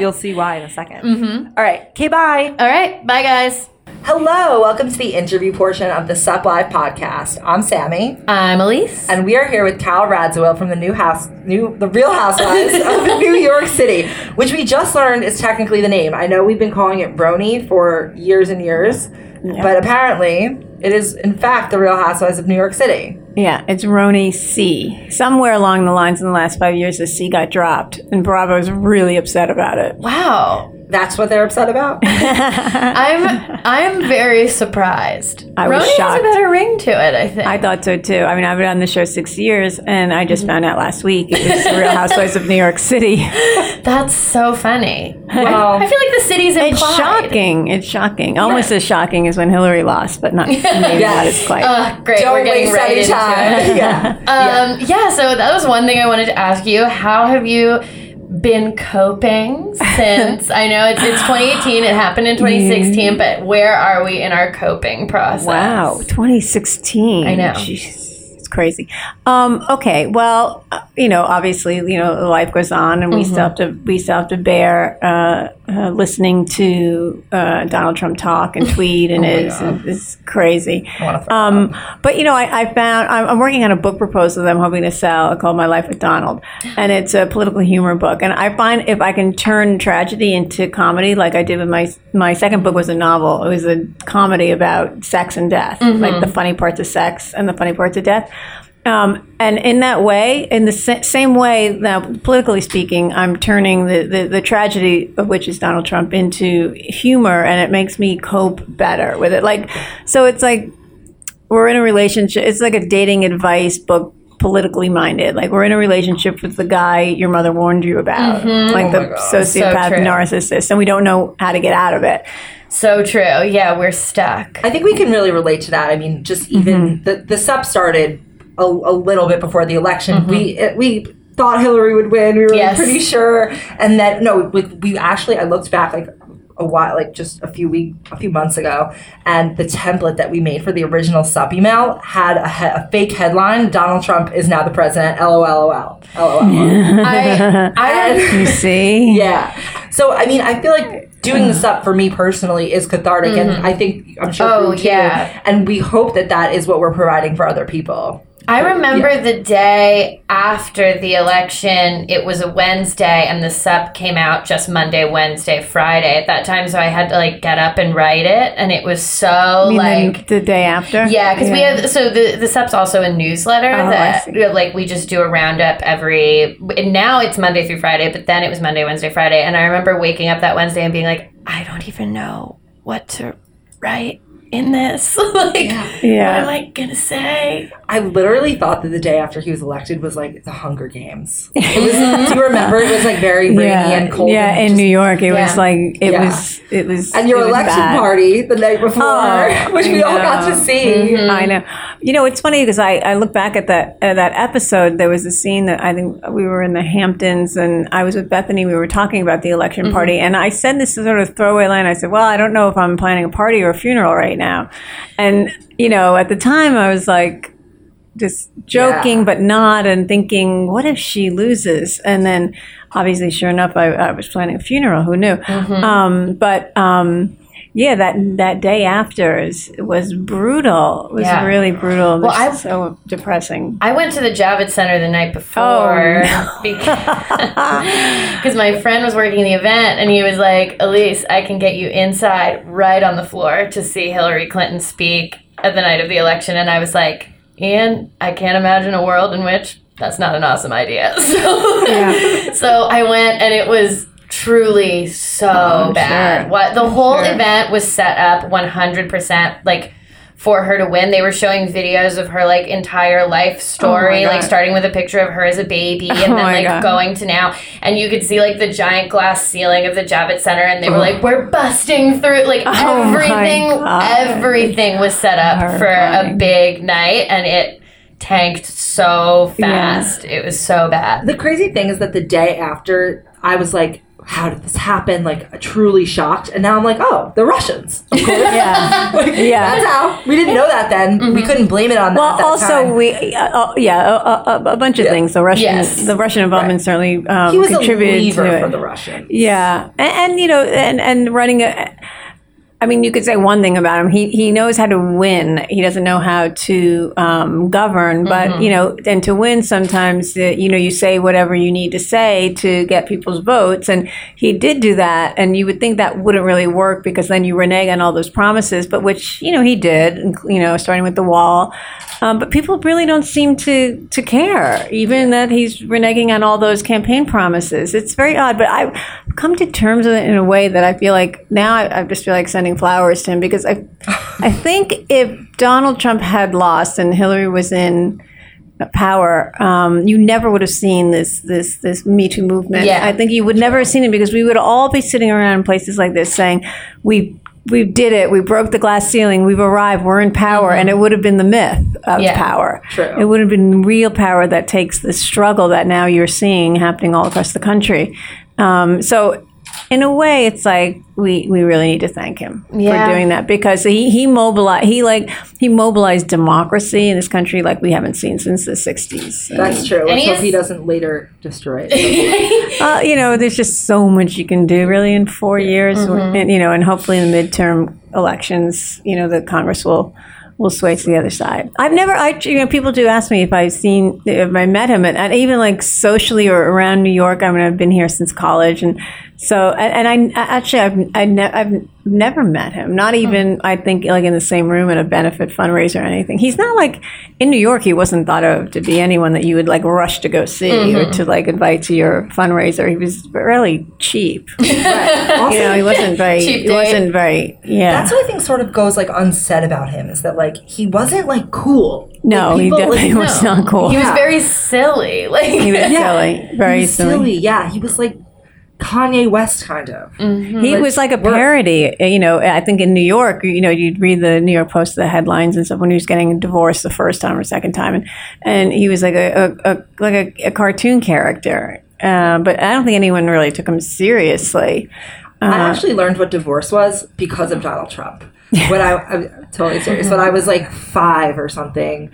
You'll see why in a second. Mm-hmm. All right. Okay, bye. All right. Bye, guys. Hello. Welcome to the interview portion of the Sup Live podcast. I'm Sammy. I'm Alise. And we are here with Carole Radziwill from the new house, new the Real Housewives of New York City, which we just learned is technically the name. I know we've been calling it Brony for years and years, yeah. but apparently it is, in fact, the Real Housewives of New York City. Yeah, it's Roni C. Somewhere along the lines in the last five years, the C got dropped, and Bravo's really upset about it. Wow. That's what they're upset about? I'm I'm very surprised. I was Roni shocked. Has a better ring to it, I think. I thought so, too. I mean, I've been on the show six years, and I just mm-hmm. found out last week it was the Real Housewives of New York City. That's so funny. Well, I, I feel like the city's implied. It's shocking. It's shocking. Almost yeah. as shocking as when Hillary lost, but not maybe yes. not as quite. Uh, great. Don't We're getting ready to yeah. Um, yeah. yeah, so that was one thing I wanted to ask you. How have you been coping since? I know it's, it's twenty eighteen. It happened in twenty sixteen, but where are we in our coping process? Wow, twenty sixteen. I know. Jeez. It's crazy. Um, okay, well, you know, obviously, you know, life goes on, and we mm-hmm. still have to we still have to bear uh, uh, listening to uh, Donald Trump talk and tweet, and oh it's, it's crazy. Um, but you know, I, I found I'm, I'm working on a book proposal that I'm hoping to sell called "My Life with Donald," and it's a political humor book. And I find if I can turn tragedy into comedy, like I did with my my second book was a novel. It was a comedy about sex and death, mm-hmm. like the funny parts of sex and the funny parts of death. Um, and in that way, in the sa- same way, now politically speaking, I'm turning the, the, the tragedy of which is Donald Trump into humor, and it makes me cope better with it. Like, so it's like we're in a relationship. It's like a dating advice book, politically minded. Like, we're in a relationship with the guy your mother warned you about, mm-hmm. like oh the sociopath so narcissist, and we don't know how to get out of it. So true. Yeah, we're stuck. I think we can really relate to that. I mean, just even mm-hmm. the, the sub started a, a little bit before the election. Mm-hmm. We it, we thought Hillary would win. We were yes. pretty sure. And then, no, we, we actually, I looked back like a while, like just a few week, a few months ago, and the template that we made for the original sub email had a, he- a fake headline: "Donald Trump is now the president." LOLOL. LOL. I, I, you see? Yeah. So, I mean, I feel like doing this up for me personally is cathartic, mm-hmm. and I think I'm sure oh, too. Yeah. And we hope that that is what we're providing for other people. I remember yeah. the day after the election, it was a Wednesday, and the sup came out just Monday, Wednesday, Friday at that time, so I had to, like, get up and write it, and it was so, you like... The, the day after? Yeah, because yeah. we have... So the, the sup's also a newsletter oh, that, like, we just do a roundup every... And now it's Monday through Friday, but then it was Monday, Wednesday, Friday, and I remember waking up that Wednesday and being like, I don't even know what to write in this. Like, yeah. yeah. What am I gonna say? I literally thought that the day after he was elected was like the Hunger Games. It was, do you remember? It was like very rainy yeah. and cold. Yeah, and in just, New York, it yeah. was like it yeah. was it was. And your election bad. party the night before, oh, which we all got to see. Mm-hmm. I know. You know, it's funny because I, I look back at that at that episode. There was a scene that I think we were in the Hamptons and I was with Bethany. We were talking about the election mm-hmm. party. And I said this sort of throwaway line. I said, well, I don't know if I'm planning a party or a funeral right now. And, you know, at the time I was like, just joking, yeah. but not, and thinking, what if she loses? And then obviously, sure enough, I, I was planning a funeral. Who knew? Mm-hmm. Um, but um, yeah, that that day after is, was brutal. It was yeah. really brutal. It was well, so depressing. I went to the Javits Center the night before oh, no. because my friend was working the event, and he was like, Alise, I can get you inside right on the floor to see Hillary Clinton speak at the night of the election. And I was like, and I can't imagine a world in which that's not an awesome idea. So, yeah. so I went, and it was truly so oh, bad. Sure. What the whole sure. event was set up one hundred percent like for her to win. They were showing videos of her like entire life story, oh like starting with a picture of her as a baby, and oh then like God. going to now. And you could see like the giant glass ceiling of the Javits Center, and they were oh. like, "We're busting through!" Like oh everything, everything was set up Horrifying. for a big night, and it tanked so fast. Yeah. It was so bad. The crazy thing is that the day after, I was like, how did this happen? Like, truly shocked. And now I'm like, oh, the Russians. Of course. yeah. Like, yeah. That's how. We didn't know that then. Mm-hmm. We couldn't blame it on well, that Well, also, time. we, uh, yeah, a, a, a bunch of yeah. things. The Russian, yes. the Russian involvement right. certainly um, he was contributed a lever to it. For the Russians. Yeah. And, and you know, and, and running a, I mean, you could say one thing about him. He he knows how to win. He doesn't know how to um, govern. But, mm-hmm. you know, and to win sometimes, the, you know, you say whatever you need to say to get people's votes. And he did do that. And you would think that wouldn't really work because then you renege on all those promises, but which, you know, he did, you know, starting with the wall. Um, but people really don't seem to, to care, even that he's reneging on all those campaign promises. It's very odd. But I've come to terms with it in a way that I feel like now I, I just feel like sending flowers to him, because I I think if Donald Trump had lost and Hillary was in power, um, you never would have seen this this this Me Too movement. Yeah. I think you would never have seen it, because we would all be sitting around in places like this saying, we we did it, we broke the glass ceiling, we've arrived, we're in power, mm-hmm. and it would have been the myth of yeah, power. True. It would have been real power that takes the struggle that now you're seeing happening all across the country. Um, so in a way, it's like we, we really need to thank him yeah. for doing that, because he, he mobilized he like he mobilized democracy in this country like we haven't seen since the sixties. That's true. Let's hope he doesn't later destroy it. uh, you know, there's just so much you can do really in four years, mm-hmm. and you know, and hopefully in the midterm elections, you know, the Congress will. will sway to the other side. I've never, I, you know, people do ask me if I've seen, if I met him, and, and even like socially or around New York. I mean, I've been here since college, and so, and, and I actually, I've, I ne- I've never met him. Not even, I think, like in the same room at a benefit fundraiser or anything. He's not like, in New York, he wasn't thought of to be anyone that you would like rush to go see mm-hmm. or to like invite to your fundraiser. He was really cheap. But, also, you know, he wasn't very, he wasn't very, yeah. That's what I think sort of goes like unsaid about him, is that like, Like, he wasn't, like, cool. No, like, he definitely was no. not cool. He was yeah. very silly. Like, he was yeah. silly. Very he was silly. silly. Yeah, he was, like, Kanye West, kind of. Mm-hmm. He like, was, like, a parody. You know, I think in New York, you know, you'd read the New York Post, the headlines and stuff, when he was getting divorced the first time or second time. And, and he was, like, a, a, a like a, a cartoon character. Uh, but I don't think anyone really took him seriously. Uh, I actually learned what divorce was because of Donald Trump. When I, I'm totally serious. When I was like five or something,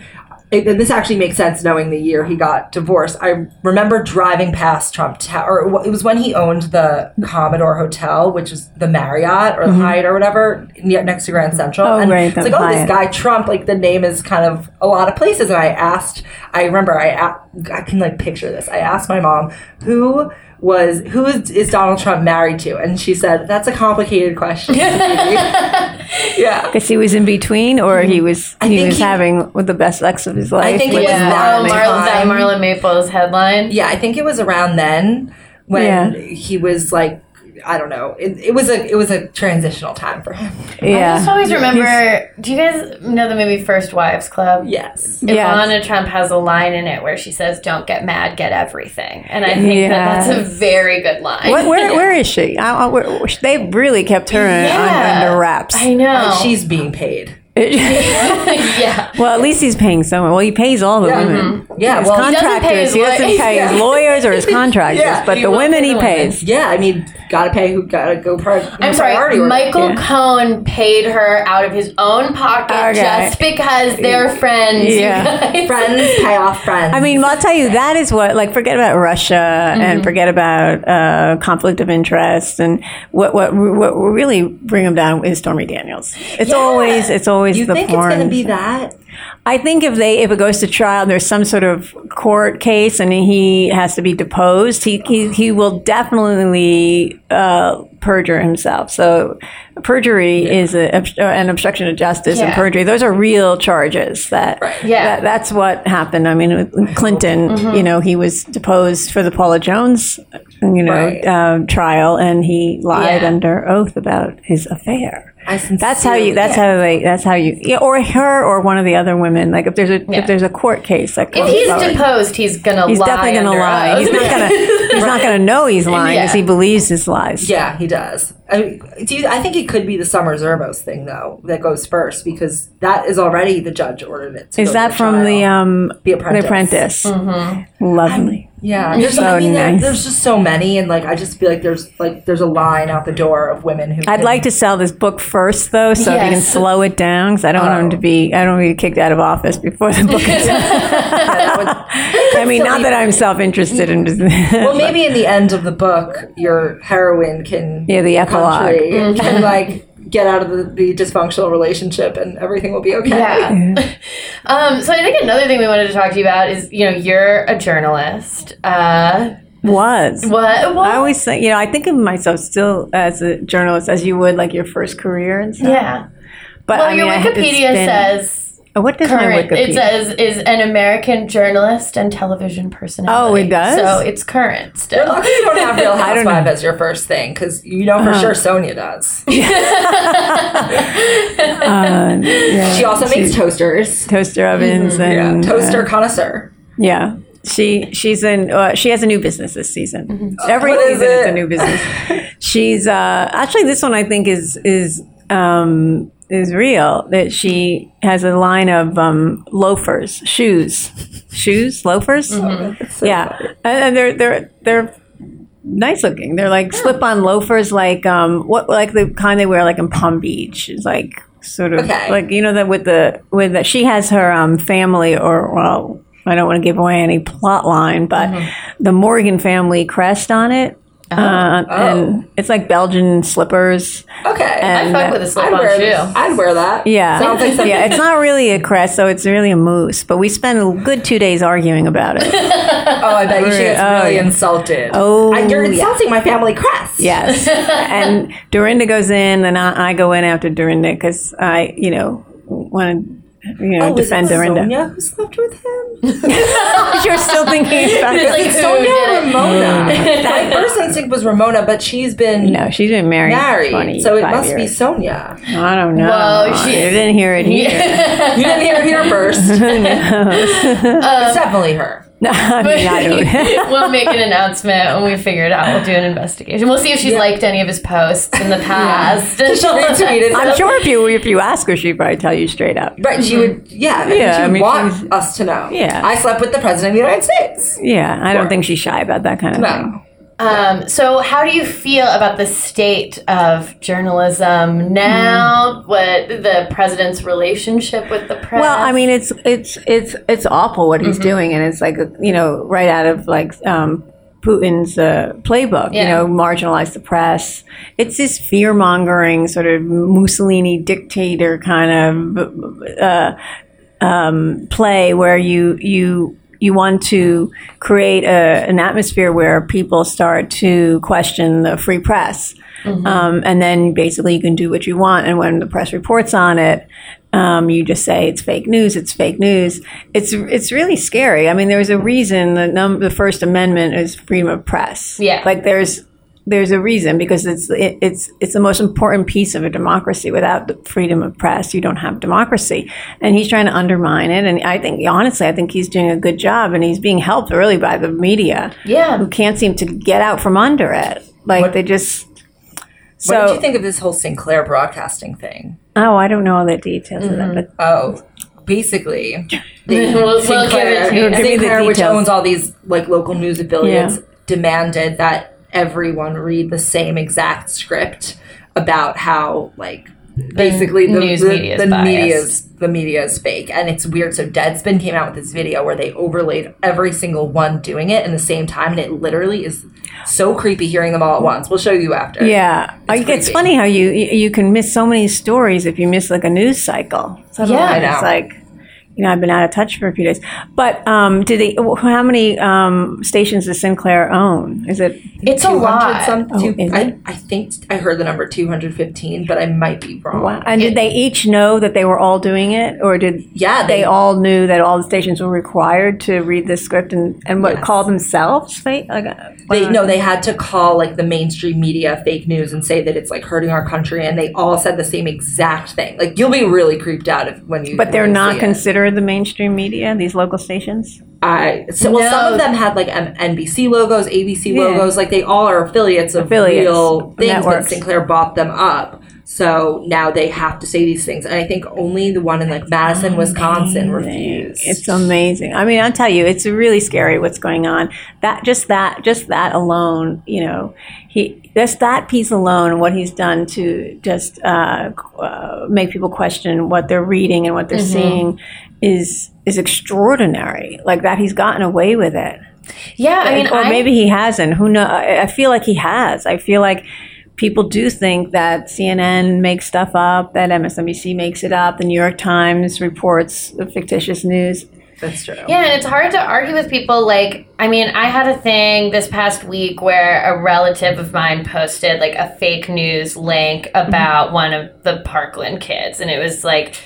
it, and this actually makes sense knowing the year he got divorced. I remember driving past Trump Tower. It was when he owned the Commodore Hotel, which is the Marriott or the mm-hmm. Hyatt or whatever, next to Grand Central. Oh, and right, it's like, oh, Hyatt. This guy Trump, like the name is kind of a lot of places. And I asked, I remember, I I can like picture this. I asked my mom, who... was who is, is Donald Trump married to? And she said, that's a complicated question. Yeah. Because he was in between, or he was I he was he, having with the best sex of his life. I think it yeah. was that Marla, Marla Maples headline. Yeah, I think it was around then when yeah. he was like, I don't know. It, it was a it was a transitional time for him. Yeah. I just always remember. Do you guys know the movie First Wives Club? Yes. Ivana Trump has a line in it where she says, "Don't get mad, get everything," and I think yes. that that's a very good line. What, where where is she? I, I, where, they really kept her yeah. under wraps. I know. And she's being paid. Yeah. Well, at least he's paying someone. Well, he pays all the yeah. women. Mm-hmm. Yeah. His well, contractors. He doesn't pay his, he doesn't pay yeah. his lawyers or his contractors, yeah. but he the women he pays. Yeah. I mean, gotta pay who gotta go priority. I'm sorry. Priority Michael yeah. Cohen paid her out of his own pocket okay. just because they're friends. Yeah. Friends pay off friends. I mean, well, I'll tell you, that is what, like, forget about Russia mm-hmm. and forget about uh, conflict of interest, and what what what really bring them down is Stormy Daniels. It's yeah. always it's always. You think porn. It's going to be that? I think if they if it goes to trial, there's some sort of court case, and he has to be deposed. He he, he will definitely uh, perjure himself. So perjury yeah. is a, an obstruction of justice, yeah. and perjury. Those are real charges. That, right. yeah. that that's what happened. I mean, with Clinton, mm-hmm. you know, he was deposed for the Paula Jones, you know, right. uh, trial, and he lied yeah. under oath about his affair. That's how you. That's yeah. how they. That's how you. Yeah, or her, or one of the other women. Like if there's a yeah. if there's a court case that comes. If he's forward, deposed, he's gonna. He's lie definitely gonna lie. Oath. He's not gonna. He's right. not gonna know he's lying because yeah. he believes his lies. Yeah, he does. I mean, do you, I think it could be the Summer Zervos thing though that goes first, because that is already the judge ordered it. To is that from trial. the um The Apprentice? The Apprentice. Mm-hmm. Lovely. I'm, yeah, there's, so I mean, nice. there's just so many, and like I just feel like there's like there's a line out the door of women who. I'd can, like to sell this book first, though, so yes. if you can slow it down, because I don't oh. want him to be. I don't want to be kicked out of office before the book is. yeah, would, I mean, so not that I'm self-interested in. Just, well, maybe in the end of the book, your heroine can. Yeah, the epilogue mm-hmm. can like. Get out of the, the dysfunctional relationship, and everything will be okay. Yeah. um, so I think another thing we wanted to talk to you about is, you know, you're a journalist. Uh, was. What, what? I always say, you know, I think of myself still as a journalist, as you would, like, your first career and stuff. Yeah. But, well, I your mean, Wikipedia been, says... Oh, what does current, my Wikipedia? It says, is an American journalist and television personality. Oh, it does? So it's current still. Well, you don't have Real Housewives as your first thing, because you know for uh, sure Sonja does. Yeah. uh, yeah. She also makes she, toasters. Toaster ovens. Mm-hmm. and yeah. Toaster uh, connoisseur. Yeah. She she's in. Uh, she has a new business this season. Mm-hmm. Every what season is it? It's a new business. She's, uh, actually, this one I think is is... Um, is real, that she has a line of um, loafers, shoes, shoes, loafers. Mm-hmm. So yeah, funny. And they're they're they're nice looking. They're like yeah. slip-on loafers, like um, what like the kind they wear like in Palm Beach. It's like sort of okay. like, you know, that with the with that she has her um family, or well, I don't want to give away any plot line, but mm-hmm. the Morgan family crest on it. Oh. Uh, and oh. it's like Belgian slippers. Okay. And I fuck with a slip-on shoe. I'd wear that. Yeah. Sounds like something. Yeah, it's not really a crest, so it's really a mousse. But we spent a good two days arguing about it. Oh, I bet you she gets oh, really yeah. insulted. Oh, I, you're insulting yeah. my family crest. Yes. And Dorinda goes in, and I, I go in after Dorinda because I, you know, want to... You know, oh, defend Dorinda. Sonja who slept with him? You're still thinking about it. Like Sonja or Ramona. Mm. My first instinct was Ramona, but she's been no, she's been married, married twenty-five so it must years. Be Sonja. I don't know. Well, she, you didn't hear it here. You didn't hear it here first. No. Um, it's definitely her. No, I mean, I don't. We'll make an announcement when we figure it out. We'll do an investigation. We'll see if she's yeah. liked any of his posts in the past. Yeah. She'll retweet it. I'm sure if you if you ask her, she'd probably tell you straight up. Right? She would. Yeah. Yeah. She would I mean, want she was, us to know. Yeah. I slept with the president of the United States. Yeah. I don't think she's shy about that kind of no. thing. Um, so how do you feel about the state of journalism now? Mm. What the president's relationship with the press? Well, I mean, it's it's it's it's awful what he's mm-hmm. doing, and it's like, you know, right out of like um, Putin's uh, playbook. Yeah. You know, marginalize the press. It's this fear mongering sort of Mussolini dictator kind of uh, um, play where you you. You want to create a, an atmosphere where people start to question the free press. Mm-hmm. Um, and then basically you can do what you want. And when the press reports on it, um, you just say it's fake news, it's fake news. It's it's really scary. I mean, there was a reason the, num- the First Amendment is freedom of press. Yeah. Like there's there's a reason, because it's it, it's it's the most important piece of a democracy. Without the freedom of press, you don't have democracy. And he's trying to undermine it. And I think, honestly, I think he's doing a good job, and he's being helped really by the media, yeah, who can't seem to get out from under it. Like what? They just So, what did you think of this whole Sinclair Broadcasting thing? Oh, I don't know all the details mm-hmm. of that. But oh, basically, the we'll, Sinclair, we'll Sinclair the which owns all these like local news affiliates, yeah. demanded that everyone read the same exact script about how like basically the, the news the, media is the media's the media is fake, and it's weird. So Deadspin came out with this video where they overlaid every single one doing it in the same time, and it literally is so creepy hearing them all at once. We'll show you after. Yeah, it's, it's funny how you you can miss so many stories if you miss like a news cycle. Suddenly yeah, I know. It's like, you know, I've been out of touch for a few days. But um, do they? How many um, stations does Sinclair own? Is it? It's a lot. Some, oh, two, is I, it? I think I heard the number two hundred fifteen, but I might be wrong. Wow. And it, did they each know that they were all doing it, or did yeah they, they all knew that all the stations were required to read this script and, and what yes. call themselves fake? Like, they no, know? They had to call like the mainstream media fake news and say that it's like hurting our country, and they all said the same exact thing. Like you'll be really creeped out if when you. But they're not considered the mainstream media, these local stations? I so well, no. Some of them had like um, N B C logos, A B C yeah. logos, like they all are affiliates of affiliates, real things, networks. But Sinclair bought them up, so now they have to say these things. And I think only the one in like Madison, Wisconsin refused. It's amazing. I mean, I'll tell you, it's really scary what's going on. That just that just that alone, you know, he just that piece alone, what he's done to just uh, uh, make people question what they're reading and what they're mm-hmm. seeing. Is is extraordinary, like that he's gotten away with it. Yeah, I mean, and, or I, maybe he hasn't. Who knows? I feel like he has. I feel like people do think that C N N makes stuff up, that M S N B C makes it up, the New York Times reports fictitious news. That's true. Yeah, and it's hard to argue with people. Like, I mean, I had a thing this past week where a relative of mine posted like a fake news link about mm-hmm. one of the Parkland kids, and it was like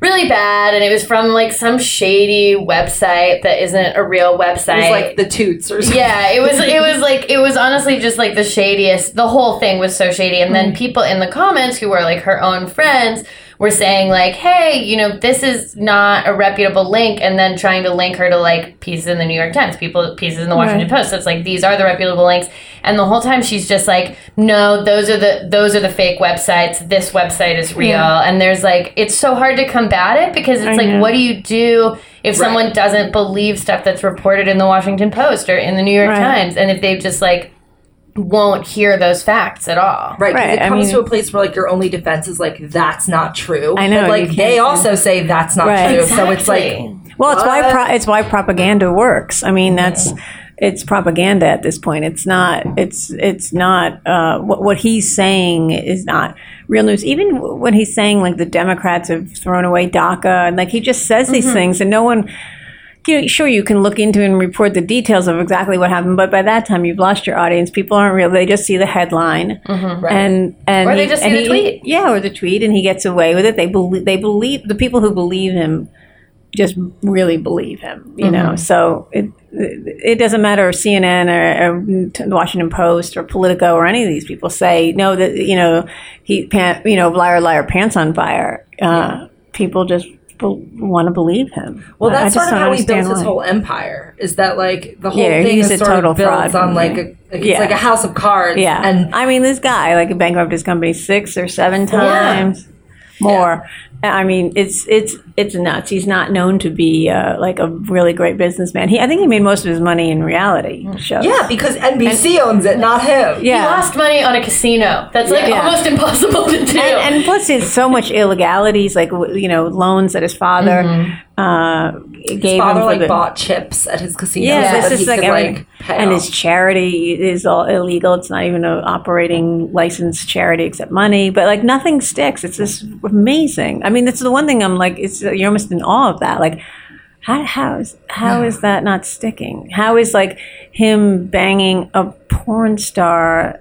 really bad, and it was from like some shady website that isn't a real website. It was like the Toots or something. Yeah, it was it was like it was honestly just like the shadiest. The whole thing was so shady, and then people in the comments who were like her own friends were saying like, hey, you know, this is not a reputable link, and then trying to link her to like pieces in the New York Times, people pieces in the Washington right. Post. So it's like, these are the reputable links, and the whole time she's just like, no, those are the those are the fake websites, this website is real. Yeah. And there's like, it's so hard to combat it because it's I like know. What do you do if right. someone doesn't believe stuff that's reported in the Washington Post or in the New York right. Times, and if they just like won't hear those facts at all. Right, because right. it comes I mean, to a place where, like, your only defense is, like, that's not true. I know. But, like, they also that. Say that's not right. true. Exactly. So it's, like, well, it's what? why pro- it's why propaganda works. I mean, that's... It's propaganda at this point. It's not. It's it's not. Uh, what what he's saying is not real news. Even when he's saying like the Democrats have thrown away DACA, and like he just says these mm-hmm. things, and no one. You know, sure, you can look into and report the details of exactly what happened, but by that time you've lost your audience. People aren't real; they just see the headline, mm-hmm, right. and and or they he, just see the he, tweet, yeah, or the tweet, and he gets away with it. They believe they believe the people who believe him just really believe him, you mm-hmm. know. So it it doesn't matter if C N N or, or the Washington Post or Politico or any of these people say no that you know he pan, you know liar liar pants on fire. Uh, yeah. People just. Want to believe him. Well, that's sort of how he built his whole empire, is that like the whole yeah, thing is sort total of built fraud on like a, it's yeah. like a house of cards. Yeah. And I mean, this guy like bankrupted his company six or seven times yeah. more. Yeah. I mean, it's it's it's nuts. He's not known to be uh, like a really great businessman. He I think he made most of his money in reality shows. Yeah, because N B C and, owns it, not him. Yeah. He lost money on a casino. That's like yeah. almost impossible to do. And, and plus, there's so much illegalities, like you know, loans that his father mm-hmm. uh, gave his father him like the, bought chips at his casino. Yeah, so this is like, could, like and off. His charity is all illegal. It's not even an operating licensed charity except money. But like nothing sticks. It's just amazing. I mean, that's the one thing I'm like, it's you're almost in awe of that. Like, how how is how is that not sticking? How is like him banging a porn star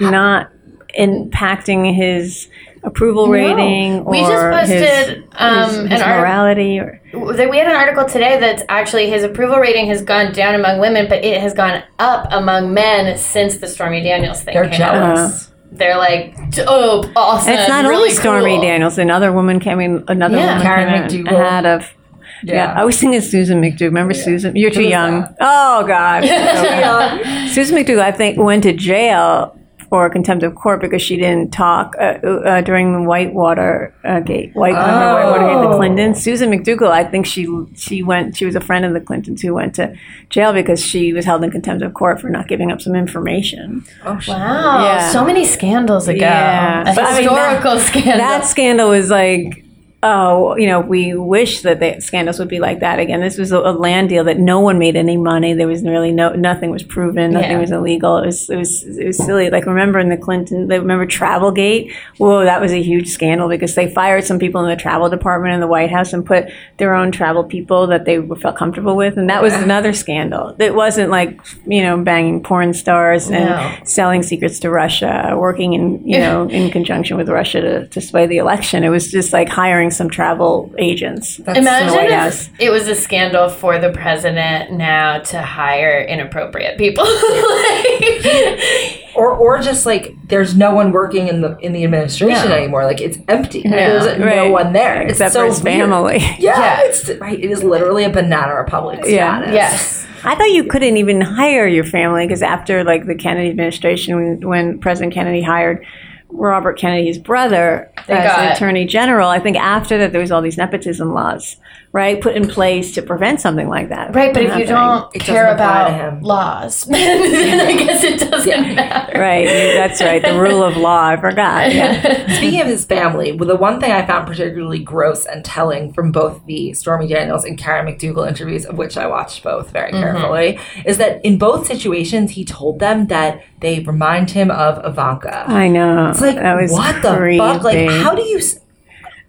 not impacting his approval rating no. or we just posted his, um, his, his an morality? Or we had an article today that's actually his approval rating has gone down among women, but it has gone up among men since the Stormy Daniels thing. They're came jealous. Out. They're like, oh, awesome. It's not really only Stormy cool. Daniels. Another woman came in. Another yeah. woman Karen came in. Had a, yeah. yeah. I always think it's Susan McDougal. Remember yeah. Susan? You're too young. That? Oh, God. Susan McDougal, I think, went to jail for contempt of court because she didn't talk uh, uh, during the Whitewater uh, gate, White, oh. uh, Whitewater gate, the Clintons. Susan McDougal, I think she she went. She was a friend of the Clintons who went to jail because she was held in contempt of court for not giving up some information. Oh wow! Yeah. So many scandals ago. Yeah. A but, historical I mean, that, scandal. That scandal was like. Oh, you know, we wish that the scandals would be like that again. This was a, a land deal that no one made any money. There was really no nothing was proven. Nothing yeah. was illegal. It was it was it was silly. Like remember in the Clinton, they remember Travelgate. Whoa, that was a huge scandal because they fired some people in the travel department in the White House and put their own travel people that they felt comfortable with, and that was another scandal. It wasn't like you know banging porn stars and no. selling secrets to Russia, working in you know in conjunction with Russia to, to sway the election. It was just like hiring some travel agents. That's Imagine if it was a scandal for the president now to hire inappropriate people. like, or or just like there's no one working in the in the administration yeah. anymore. Like it's empty. No, there's right. no one there. Except it's so for his family. Yeah, yeah. It's, right, it is literally a banana republic yeah. status. Yes. I thought you couldn't even hire your family because after like the Kennedy administration when, when President Kennedy hired Robert Kennedy's brother they as the attorney general. I think after that, there was all these nepotism laws, right, put in place to prevent something like that. Right, but if happening. you don't it care about laws, then I guess it doesn't yeah. matter. Right, that's right. The rule of law, I forgot. Yeah. Speaking of his family, well, the one thing I found particularly gross and telling from both the Stormy Daniels and Karen McDougal interviews, of which I watched both very mm-hmm. carefully, is that in both situations, he told them that they remind him of Ivanka. I know. It's like, that was what creepy. the fuck? Like, how do you... S-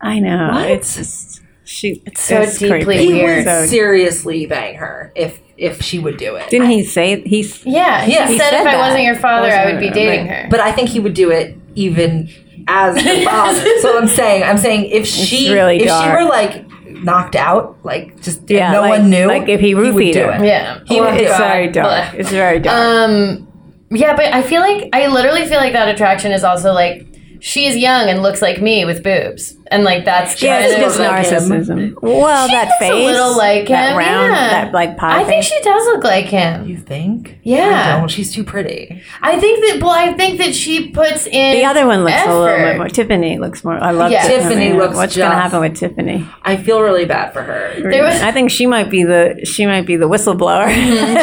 I know. What? It's just... She, it's so it's deeply creepy. weird. He would seriously bang her if if she would do it. Didn't he say... He, yeah, he, yeah, he said, said if that. I wasn't your father, I, I would be dating right. her. But I think he would do it even as the father. So I'm saying, I'm saying if she, really if she were like... knocked out, like just yeah, no like, one knew. Like if he roofied her, it. yeah, he would it's very dark. It's very dark. Um, yeah, but I feel like I literally feel like that attraction is also like she is young and looks like me with boobs, and like that's yeah, kind it's of like narcissism. Him. Well, she that looks face, a little like that him, round, yeah. that like pie. I think face. she does look like him. You think? Yeah, no, she's too pretty. I think that. Well, I think that she puts in the other one looks effort. a little bit more. Tiffany looks more. I love yeah. Tiffany. Tiffany looks. What's just, gonna happen with Tiffany? I feel really bad for her. There was, I think she might be the she might be the whistleblower.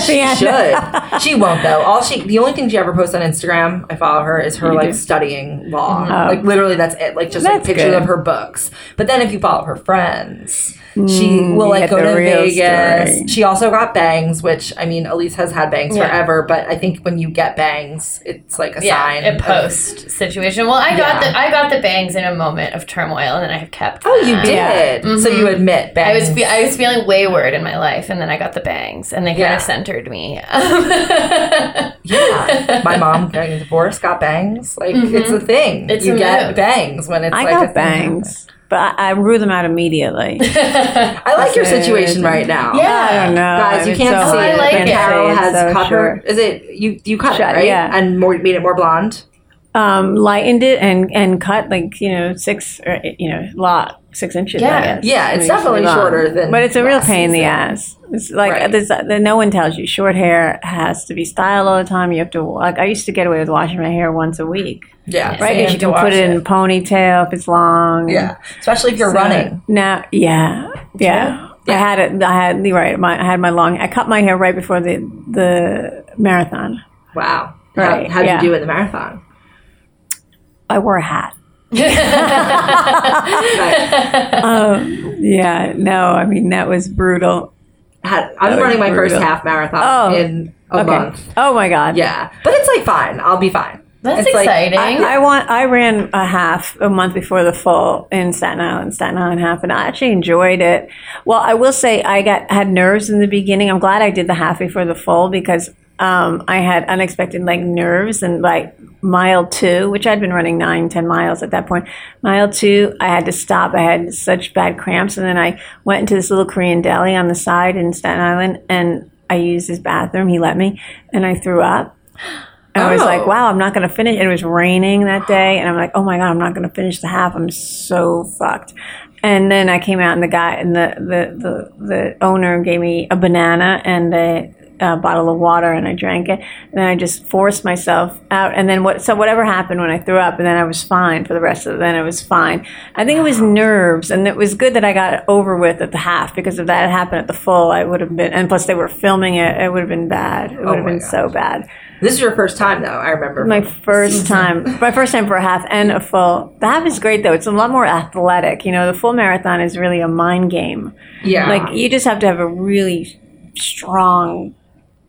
she should. She won't though. All she the only thing she ever posts on Instagram, I follow her, is her you like do? studying law. Oh. Like literally, that's it. Like just that's like pictures good. of her book. Books. But then if you follow her friends, she will like go to Vegas. Story. She also got bangs, which I mean, Alise has had bangs yeah. forever, but I think when you get bangs, it's like a yeah, sign. A post of, situation. Well, I yeah. got the I got the bangs in a moment of turmoil, and then I have kept. Oh, them. you did. Mm-hmm. So you admit bangs. I was fe- I was feeling wayward in my life, and then I got the bangs, and they kind yeah. of centered me. yeah, my mom getting divorced got bangs. Like mm-hmm. it's a thing. It's you a get move. bangs when it's. I like got a bangs. Thing. But I, I rule them out immediately. I like your situation right now. Yeah, I don't know. Guys, you can't so, see it. I like it. Carol has so cut sure. her. Is it you? You cut sure, it, right? Yeah, and more, made it more blonde. Um, lightened it and and cut like you know six or you know lot. Six inches. Yeah, yeah, it's, it's definitely shorter than. But it's a real pain in the ass. It's like right. this. Uh, no one tells you short hair has to be styled all the time. You have to like. I used to get away with washing my hair once a week. Yeah, right. Because so you, you can put it in a ponytail if it's long. Yeah, especially if you're so, running. Now, yeah, yeah. Yeah. I had it. I had you're right. My, I had my long. I cut my hair right before the the marathon. Wow. Right. How, how did yeah. you do at the marathon? I wore a hat. um, yeah, no, I mean, that was brutal. Had, I'm that running my brutal. first half marathon oh, in a okay. month. Oh, my God. Yeah. But it's like fine. I'll be fine. That's it's exciting. Like, I, I want. I ran a half a month before the full in Staten Island, Staten Island half, and I actually enjoyed it. Well, I will say I got had nerves in the beginning. I'm glad I did the half before the full because um, I had unexpected like nerves and like mile two, which I'd been running nine, ten miles at that point. Mile two, I had to stop. I had such bad cramps, and then I went into this little Korean deli on the side in Staten Island, and I used his bathroom. He let me, and I threw up. And oh. I was like, wow, I'm not going to finish. It was raining that day. And I'm like, oh, my God, I'm not going to finish the half. I'm so fucked. And then I came out, and the guy and the, the, the, the owner gave me a banana and a a bottle of water and I drank it. And then I just forced myself out. And then what? So whatever happened when I threw up, and then I was fine for the rest of it. Then it was fine. I think it was nerves, and it was good that I got it over with at the half, because if that had happened at the full, I would have been. And plus, they were filming it. It would have been bad. It would oh have been gosh. so bad. This is your first time, though. I remember my first season. time. My first time for a half and a full. The half is great, though. It's a lot more athletic. You know, the full marathon is really a mind game. Yeah, like you just have to have a really strong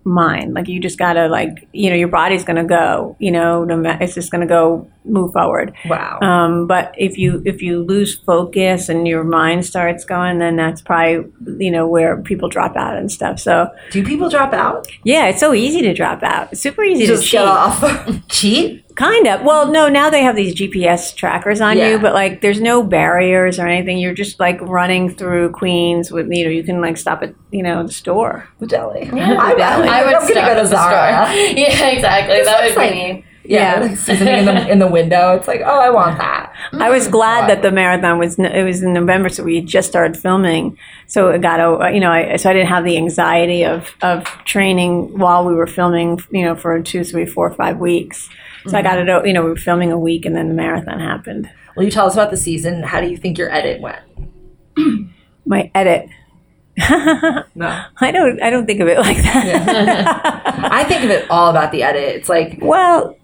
mind. Like you just gotta, like, you know, your body's gonna go, you know, it's just gonna go move forward. Wow. Um, but if you if you lose focus and your mind starts going, then that's probably, you know, where people drop out and stuff. So do people drop out? Yeah, it's so easy to drop out. It's super easy just to cheat. Off. Cheat? Kind of. Well, no, now they have these G P S trackers on yeah. you, but like there's no barriers or anything. You're just like running through Queens with, you know, you can like stop at, you know, the store. The deli. Yeah, I, deli. I, I would I'm stop at go to the Zara. Store. Yeah, exactly. This that would like, be me. Yeah, yeah. Like seasoning in the, in the window. It's like, oh, I want that. I was glad that the marathon was, it was in November, so we had just started filming. So it got, you know, I, so I didn't have the anxiety of, of training while we were filming, you know, for two, three, four, five weeks. So mm-hmm. I got it, you know, we were filming a week and then the marathon happened. Will you tell us about the season? How do you think your edit went? My edit. No, I don't, I don't think of it like that. Yeah. I think of it all about the edit. It's like, well,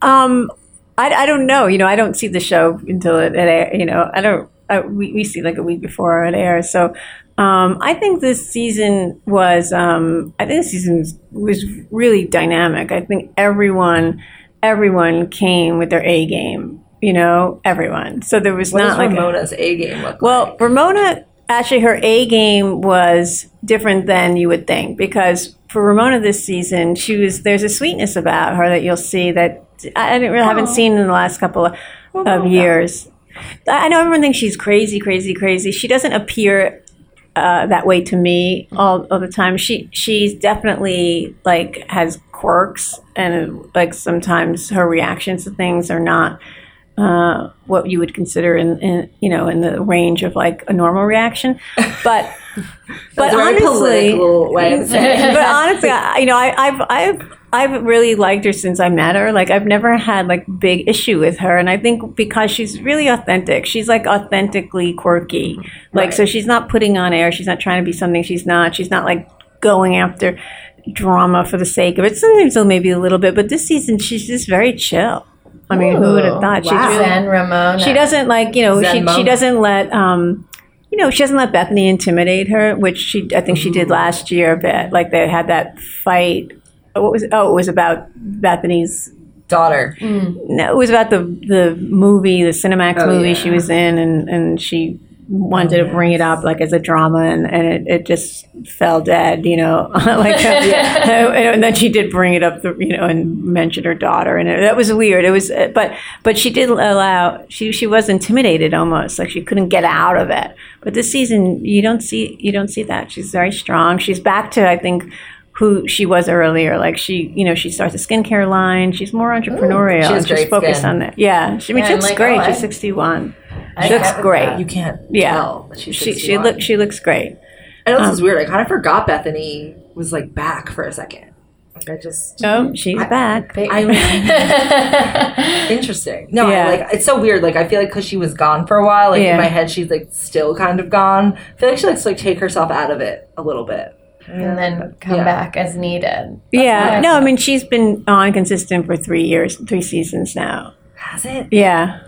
Um, I, I don't know. You know, I don't see the show until it, it air, you know, I don't, I, we, we see like a week before it airs. So, um, I think this season was, um, I think this season was, was really dynamic. I think everyone, everyone came with their A game, you know, everyone. So there was what not like Ramona's a, a game. Look well, like? Ramona, actually her A game was different than you would think, because for Ramona this season, she was, there's a sweetness about her that you'll see that, I didn't really, oh. haven't seen in the last couple of, oh, of years. I know everyone thinks she's crazy, crazy, crazy. She doesn't appear uh, that way to me all, all the time. She she's definitely like has quirks, and like sometimes her reactions to things are not uh, what you would consider in, in you know in the range of like a normal reaction, but. But honestly, but honestly, I, you know, I, I've I've I've really liked her since I met her. Like I've never had like big issue with her, and I think because she's really authentic, she's like authentically quirky. Like right. So, she's not putting on air. She's not trying to be something she's not. She's not like going after drama for the sake of it. Sometimes though, maybe a little bit, but this season she's just very chill. I mean, ooh, who would have thought? Wow. She's Zen Ramona. She doesn't like you know. Zen she she doesn't let. Um, You know, she doesn't let Bethany intimidate her, which she I think mm-hmm. she did last year a bit. Like they had that fight. What was it? Oh, it was about Bethany's daughter. Mm. No, it was about the the movie, the Cinemax oh, movie yeah. she was in, and, and she wanted oh, to bring yes. it up like as a drama, and, and it, it just fell dead, you know. Like yeah. And then she did bring it up, the, you know, and mentioned her daughter, and it, that was weird. It was, but but she did allow she she was intimidated almost, like she couldn't get out of it. But this season, you don't see you don't see that. She's very strong. She's back to I think who she was earlier. Like she, you know, she starts a skincare line. She's more entrepreneurial. Ooh, she has great she's focused skin. On that. Yeah, she, I mean, yeah, she looks like, great. Oh, she's sixty-one. She I looks great. That. You can't yeah. tell that she's she, she looks She looks great. I know this um, is weird. I kind of forgot Bethany was like back for a second. Like I just oh, she's I, back. I, interesting. No, yeah. I, like it's so weird. Like I feel like because she was gone for a while, like yeah. in my head she's like still kind of gone. I feel like she likes to like take herself out of it a little bit. And then come yeah. back as needed. That's yeah. No, I mean she's been on consistent for three years, three seasons now. Has it? Yeah.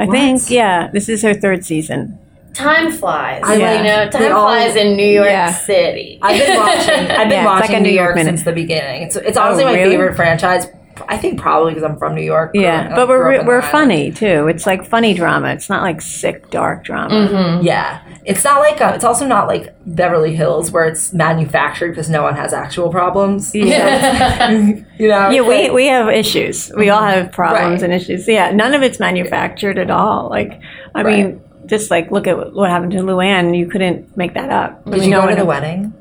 I what? think, yeah. This is her third season. Time flies. I yeah. you know, time all, flies in New York yeah. City. I've been watching I've been yeah, watching like New, New York, York since the beginning. It's it's honestly oh, really? my favorite franchise. I think probably because I'm from New York. Yeah, but we're we're funny too. It's like funny drama. It's not like sick dark drama. Mm-hmm. Yeah, it's not like a, it's also not like Beverly Hills where it's manufactured because no one has actual problems. Yeah, you know. Yeah, we we have issues. We all have problems right. and issues. Yeah, none of it's manufactured at all. Like, I right. mean, just like look at what happened to Luann. You couldn't make that up. Did you no go to the wedding?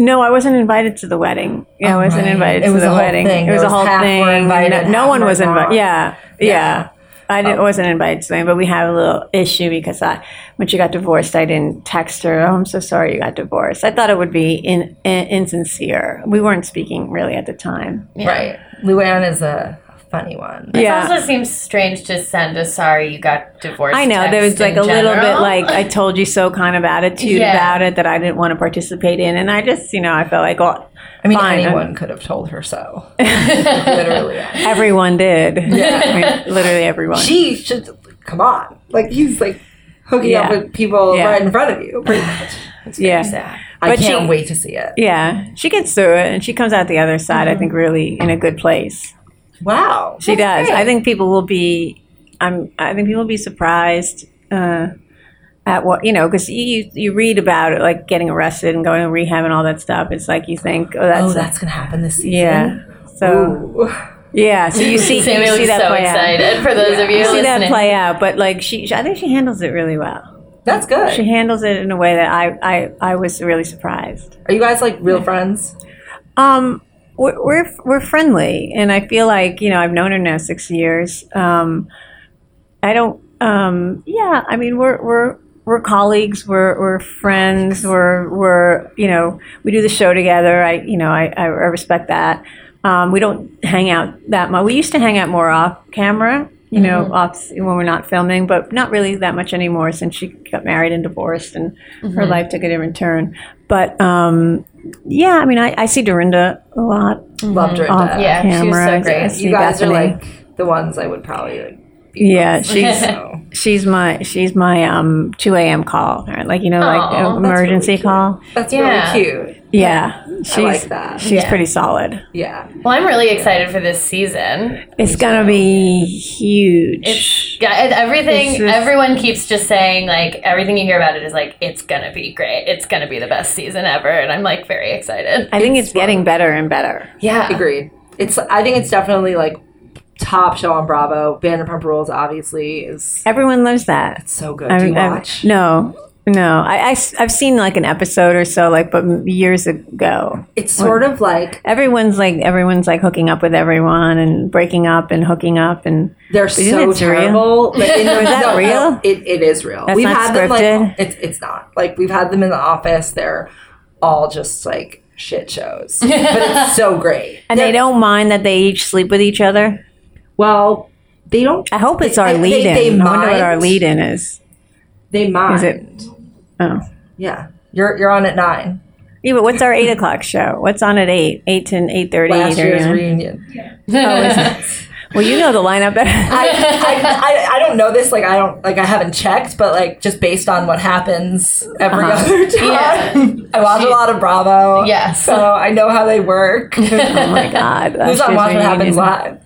No, I wasn't invited to the wedding. Yeah, oh, I wasn't right. invited it to was the wedding. Thing. It was a whole thing. Invited, no, no one was invited. Yeah, yeah. yeah. I didn't, um, wasn't invited to him, but we had a little issue because I, when she got divorced, I didn't text her, oh, I'm so sorry you got divorced. I thought it would be in, in, insincere. We weren't speaking really at the time. Yeah. Right. Luann is a funny one. It yeah. also seems strange to send a sorry you got divorced I know. There was like a general. little bit like I told you so kind of attitude yeah. about it that I didn't want to participate in. And I just, you know, I felt like, well, I mean, fine. anyone could have told her so. Literally. Everyone did. Yeah. I mean, literally everyone. She should, come on. Like, he's like hooking yeah. up with people yeah. right in front of you, pretty much. It's very yeah. sad. I but can't she, wait to see it. Yeah. She gets through it and she comes out the other side, mm-hmm. I think, really in a good place. Wow. She does. Great. I think people will be, I'm, I think people will be surprised uh, at what, you know, because you you read about it, like getting arrested and going to rehab and all that stuff. It's like you think, oh, that's, oh, that's going to happen this season. Yeah. So, Ooh. yeah. So you see, Sammy you see that so play excited out. For those yeah. of you You listening. See that play out. But like, she, she, I think she handles it really well. That's good. She handles it in a way that I, I, I was really surprised. Are you guys like real friends? Um, We're, we're we're friendly, and I feel like, you know, I've known her now six years. Um, I don't, um, yeah. I mean, we're we're we're colleagues. We're we're friends. We're we're you know, we do the show together. I you know I I respect that. Um, we don't hang out that much. We used to hang out more off camera, you know, mm-hmm. off when we're not filming, but not really that much anymore since she got married and divorced, and mm-hmm. her life took a different turn. But um, yeah, I mean, I, I see Dorinda a lot. Love Dorinda. Off yeah, camera. She was so great. You guys Bethany. Are like the ones I would probably like, be yeah, with. she's so. she's my she's my um two a.m. call, right? Like, you know, like Aww, emergency that's really call. That's yeah. really cute. Yeah, she's I like that. she's yeah. pretty solid. Yeah. Well, I'm really excited yeah. for this season. It's gonna be huge. It's got, everything. It's just, everyone keeps just saying like everything you hear about it is like it's gonna be great. It's gonna be the best season ever, and I'm like very excited. I think it's, it's getting better and better. Yeah, agreed. It's. I think it's definitely like top show on Bravo. Vanderpump Rules obviously is. Everyone loves that. It's so good. I, Do you I, watch? I, no. No, I, I, I've seen like an episode or so, like, but years ago. It's sort of like everyone's like everyone's like hooking up with everyone and breaking up and hooking up and they're so terrible. But in the, is that no, real? No, it it is real. That's we've not had scripted. Them like it's it's not like we've had them in the office. They're all just like shit shows, but it's so great. And they're, they don't mind that they each sleep with each other. Well, they don't. I hope it's our lead in. I wonder what our lead in is. They mind. Is it? Oh. Yeah. You're you're on at nine. Yeah, but what's our eight o'clock show? What's on at eight? Eight to eight thirty. Last eight year's reunion. Yeah. Oh, is it? Well, you know the lineup better. I, I I don't know this. Like I don't like I haven't checked, but like just based on what happens every uh-huh. other time. Yeah. I watch she, a lot of Bravo. Yes. So I know how they work. Oh my God. Who's on Watch What Happens Live?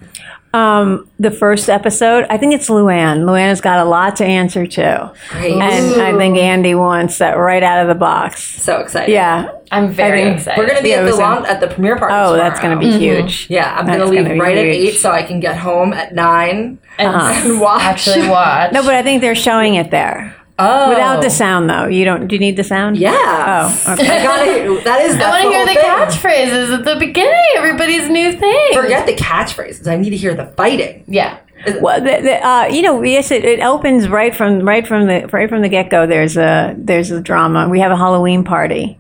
Um, the first episode, I think it's Luann. Luann has got a lot to answer to. Great. And Ooh. I think Andy wants that right out of the box. So excited. Yeah. I'm very excited. We're going to be at the, long, at the premiere party Oh, tomorrow. That's going to be mm-hmm. huge. Yeah. I'm going to leave right huge. At eight so I can get home at nine and, uh-huh. and watch. Actually watch. No, but I think they're showing it there. Oh. Without the sound, though. You don't. Do you need the sound? Yeah. Oh, okay. I got it. That is I want to hear the catchphrases at the beginning. Everybody's new thing. Forget the catchphrases. I need to hear the fighting. Yeah. Well, the, the, uh, you know, yes, it, it opens right from right from the right from the get go. There's a there's a drama. We have a Halloween party,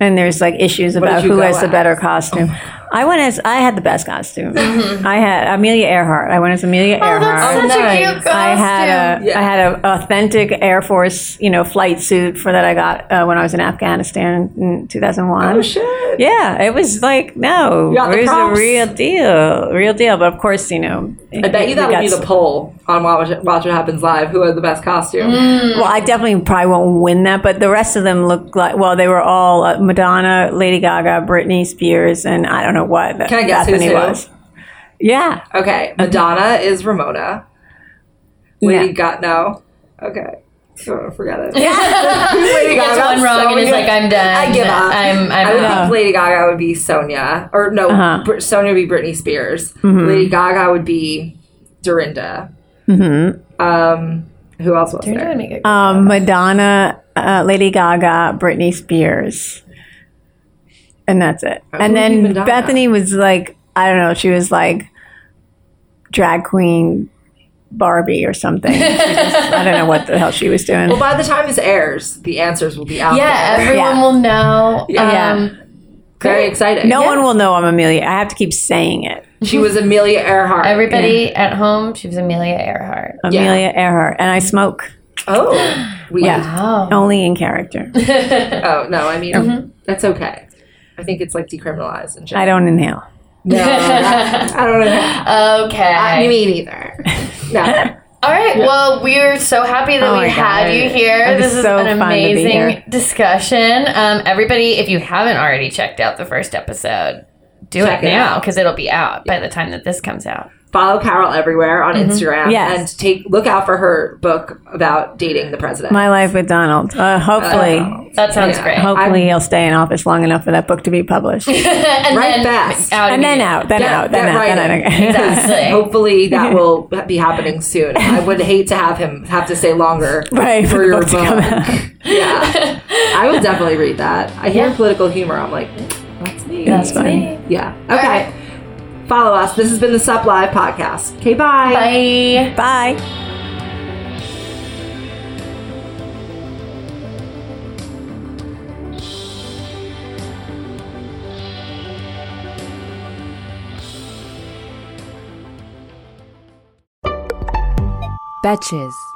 and there's like issues about who has as? the better costume. Oh. I went as I had the best costume. Mm-hmm. I had Amelia Earhart. I went as Amelia oh, Earhart. That's such oh, nice. a cute costume. I had a yeah. I had an authentic Air Force, you know, flight suit for that I got uh, when I was in Afghanistan in two thousand one. Oh shit! Yeah, it was like no, it was a real deal, real deal. But of course, you know, it, I bet you that would be the poll on Watch What Happens Live who had the best costume. Mm. Well, I definitely probably won't win that, but the rest of them looked like, well, they were all uh, Madonna, Lady Gaga, Britney Spears, and I don't know what. Can I guess Bethany who's was. Who? Yeah. Okay. Madonna okay. is Ramona. Lady yeah. Gaga, no. Okay. Oh, forget it. Yeah. Lady Gaga. It's one wrong Sonya. And it's like, I'm done. I give up. I'm, I'm I would think Lady Gaga would be Sonja. Or no, uh-huh. Br- Sonja would be Britney Spears. Mm-hmm. Lady Gaga would be Dorinda. Mm-hmm. Um, who else was Dorinda there? Would make it um, Madonna, uh, Lady Gaga, Britney Spears. And that's it. Oh, and then Bethany was like, I don't know, she was like drag queen Barbie or something. She just, I don't know what the hell she was doing. Well, by the time this airs, the answers will be out. Yeah, there. everyone yeah. will know. Yeah. Um, Very cool. exciting. No yeah. one will know I'm Amelia. I have to keep saying it. She was Amelia Earhart. Everybody yeah. at home, she was Amelia Earhart. Amelia yeah. Earhart. And I smoke. Oh. Wow. Yeah. Only in character. oh, no. I mean, mm-hmm. that's okay. I think it's like decriminalized and shit. I don't inhale. No. I, I don't inhale. Okay. I mean, either. No. All right. Yeah. Well, we're so happy that oh we had God. you here. This is so an amazing discussion. Um, everybody, if you haven't already checked out the first episode, do Check it, it now because it'll be out yeah. by the time that this comes out. Follow Carole everywhere on mm-hmm. Instagram yes. and take look out for her book about dating the president. My Life with Donald. Uh, hopefully. Uh, that sounds yeah. great. Hopefully I'm, he'll stay in office long enough for that book to be published. Right fast. And then out. Then out. Then out. Then out. Exactly. Hopefully that will be happening soon. I would hate to have him have to stay longer right, for your book. book. yeah. I would definitely read that. I hear yeah. political humor. I'm like, that's me. That's, that's fine. Me. Yeah. Okay. Follow us. This has been the Sup Live podcast. Okay, bye. Bye. Bye. Betches.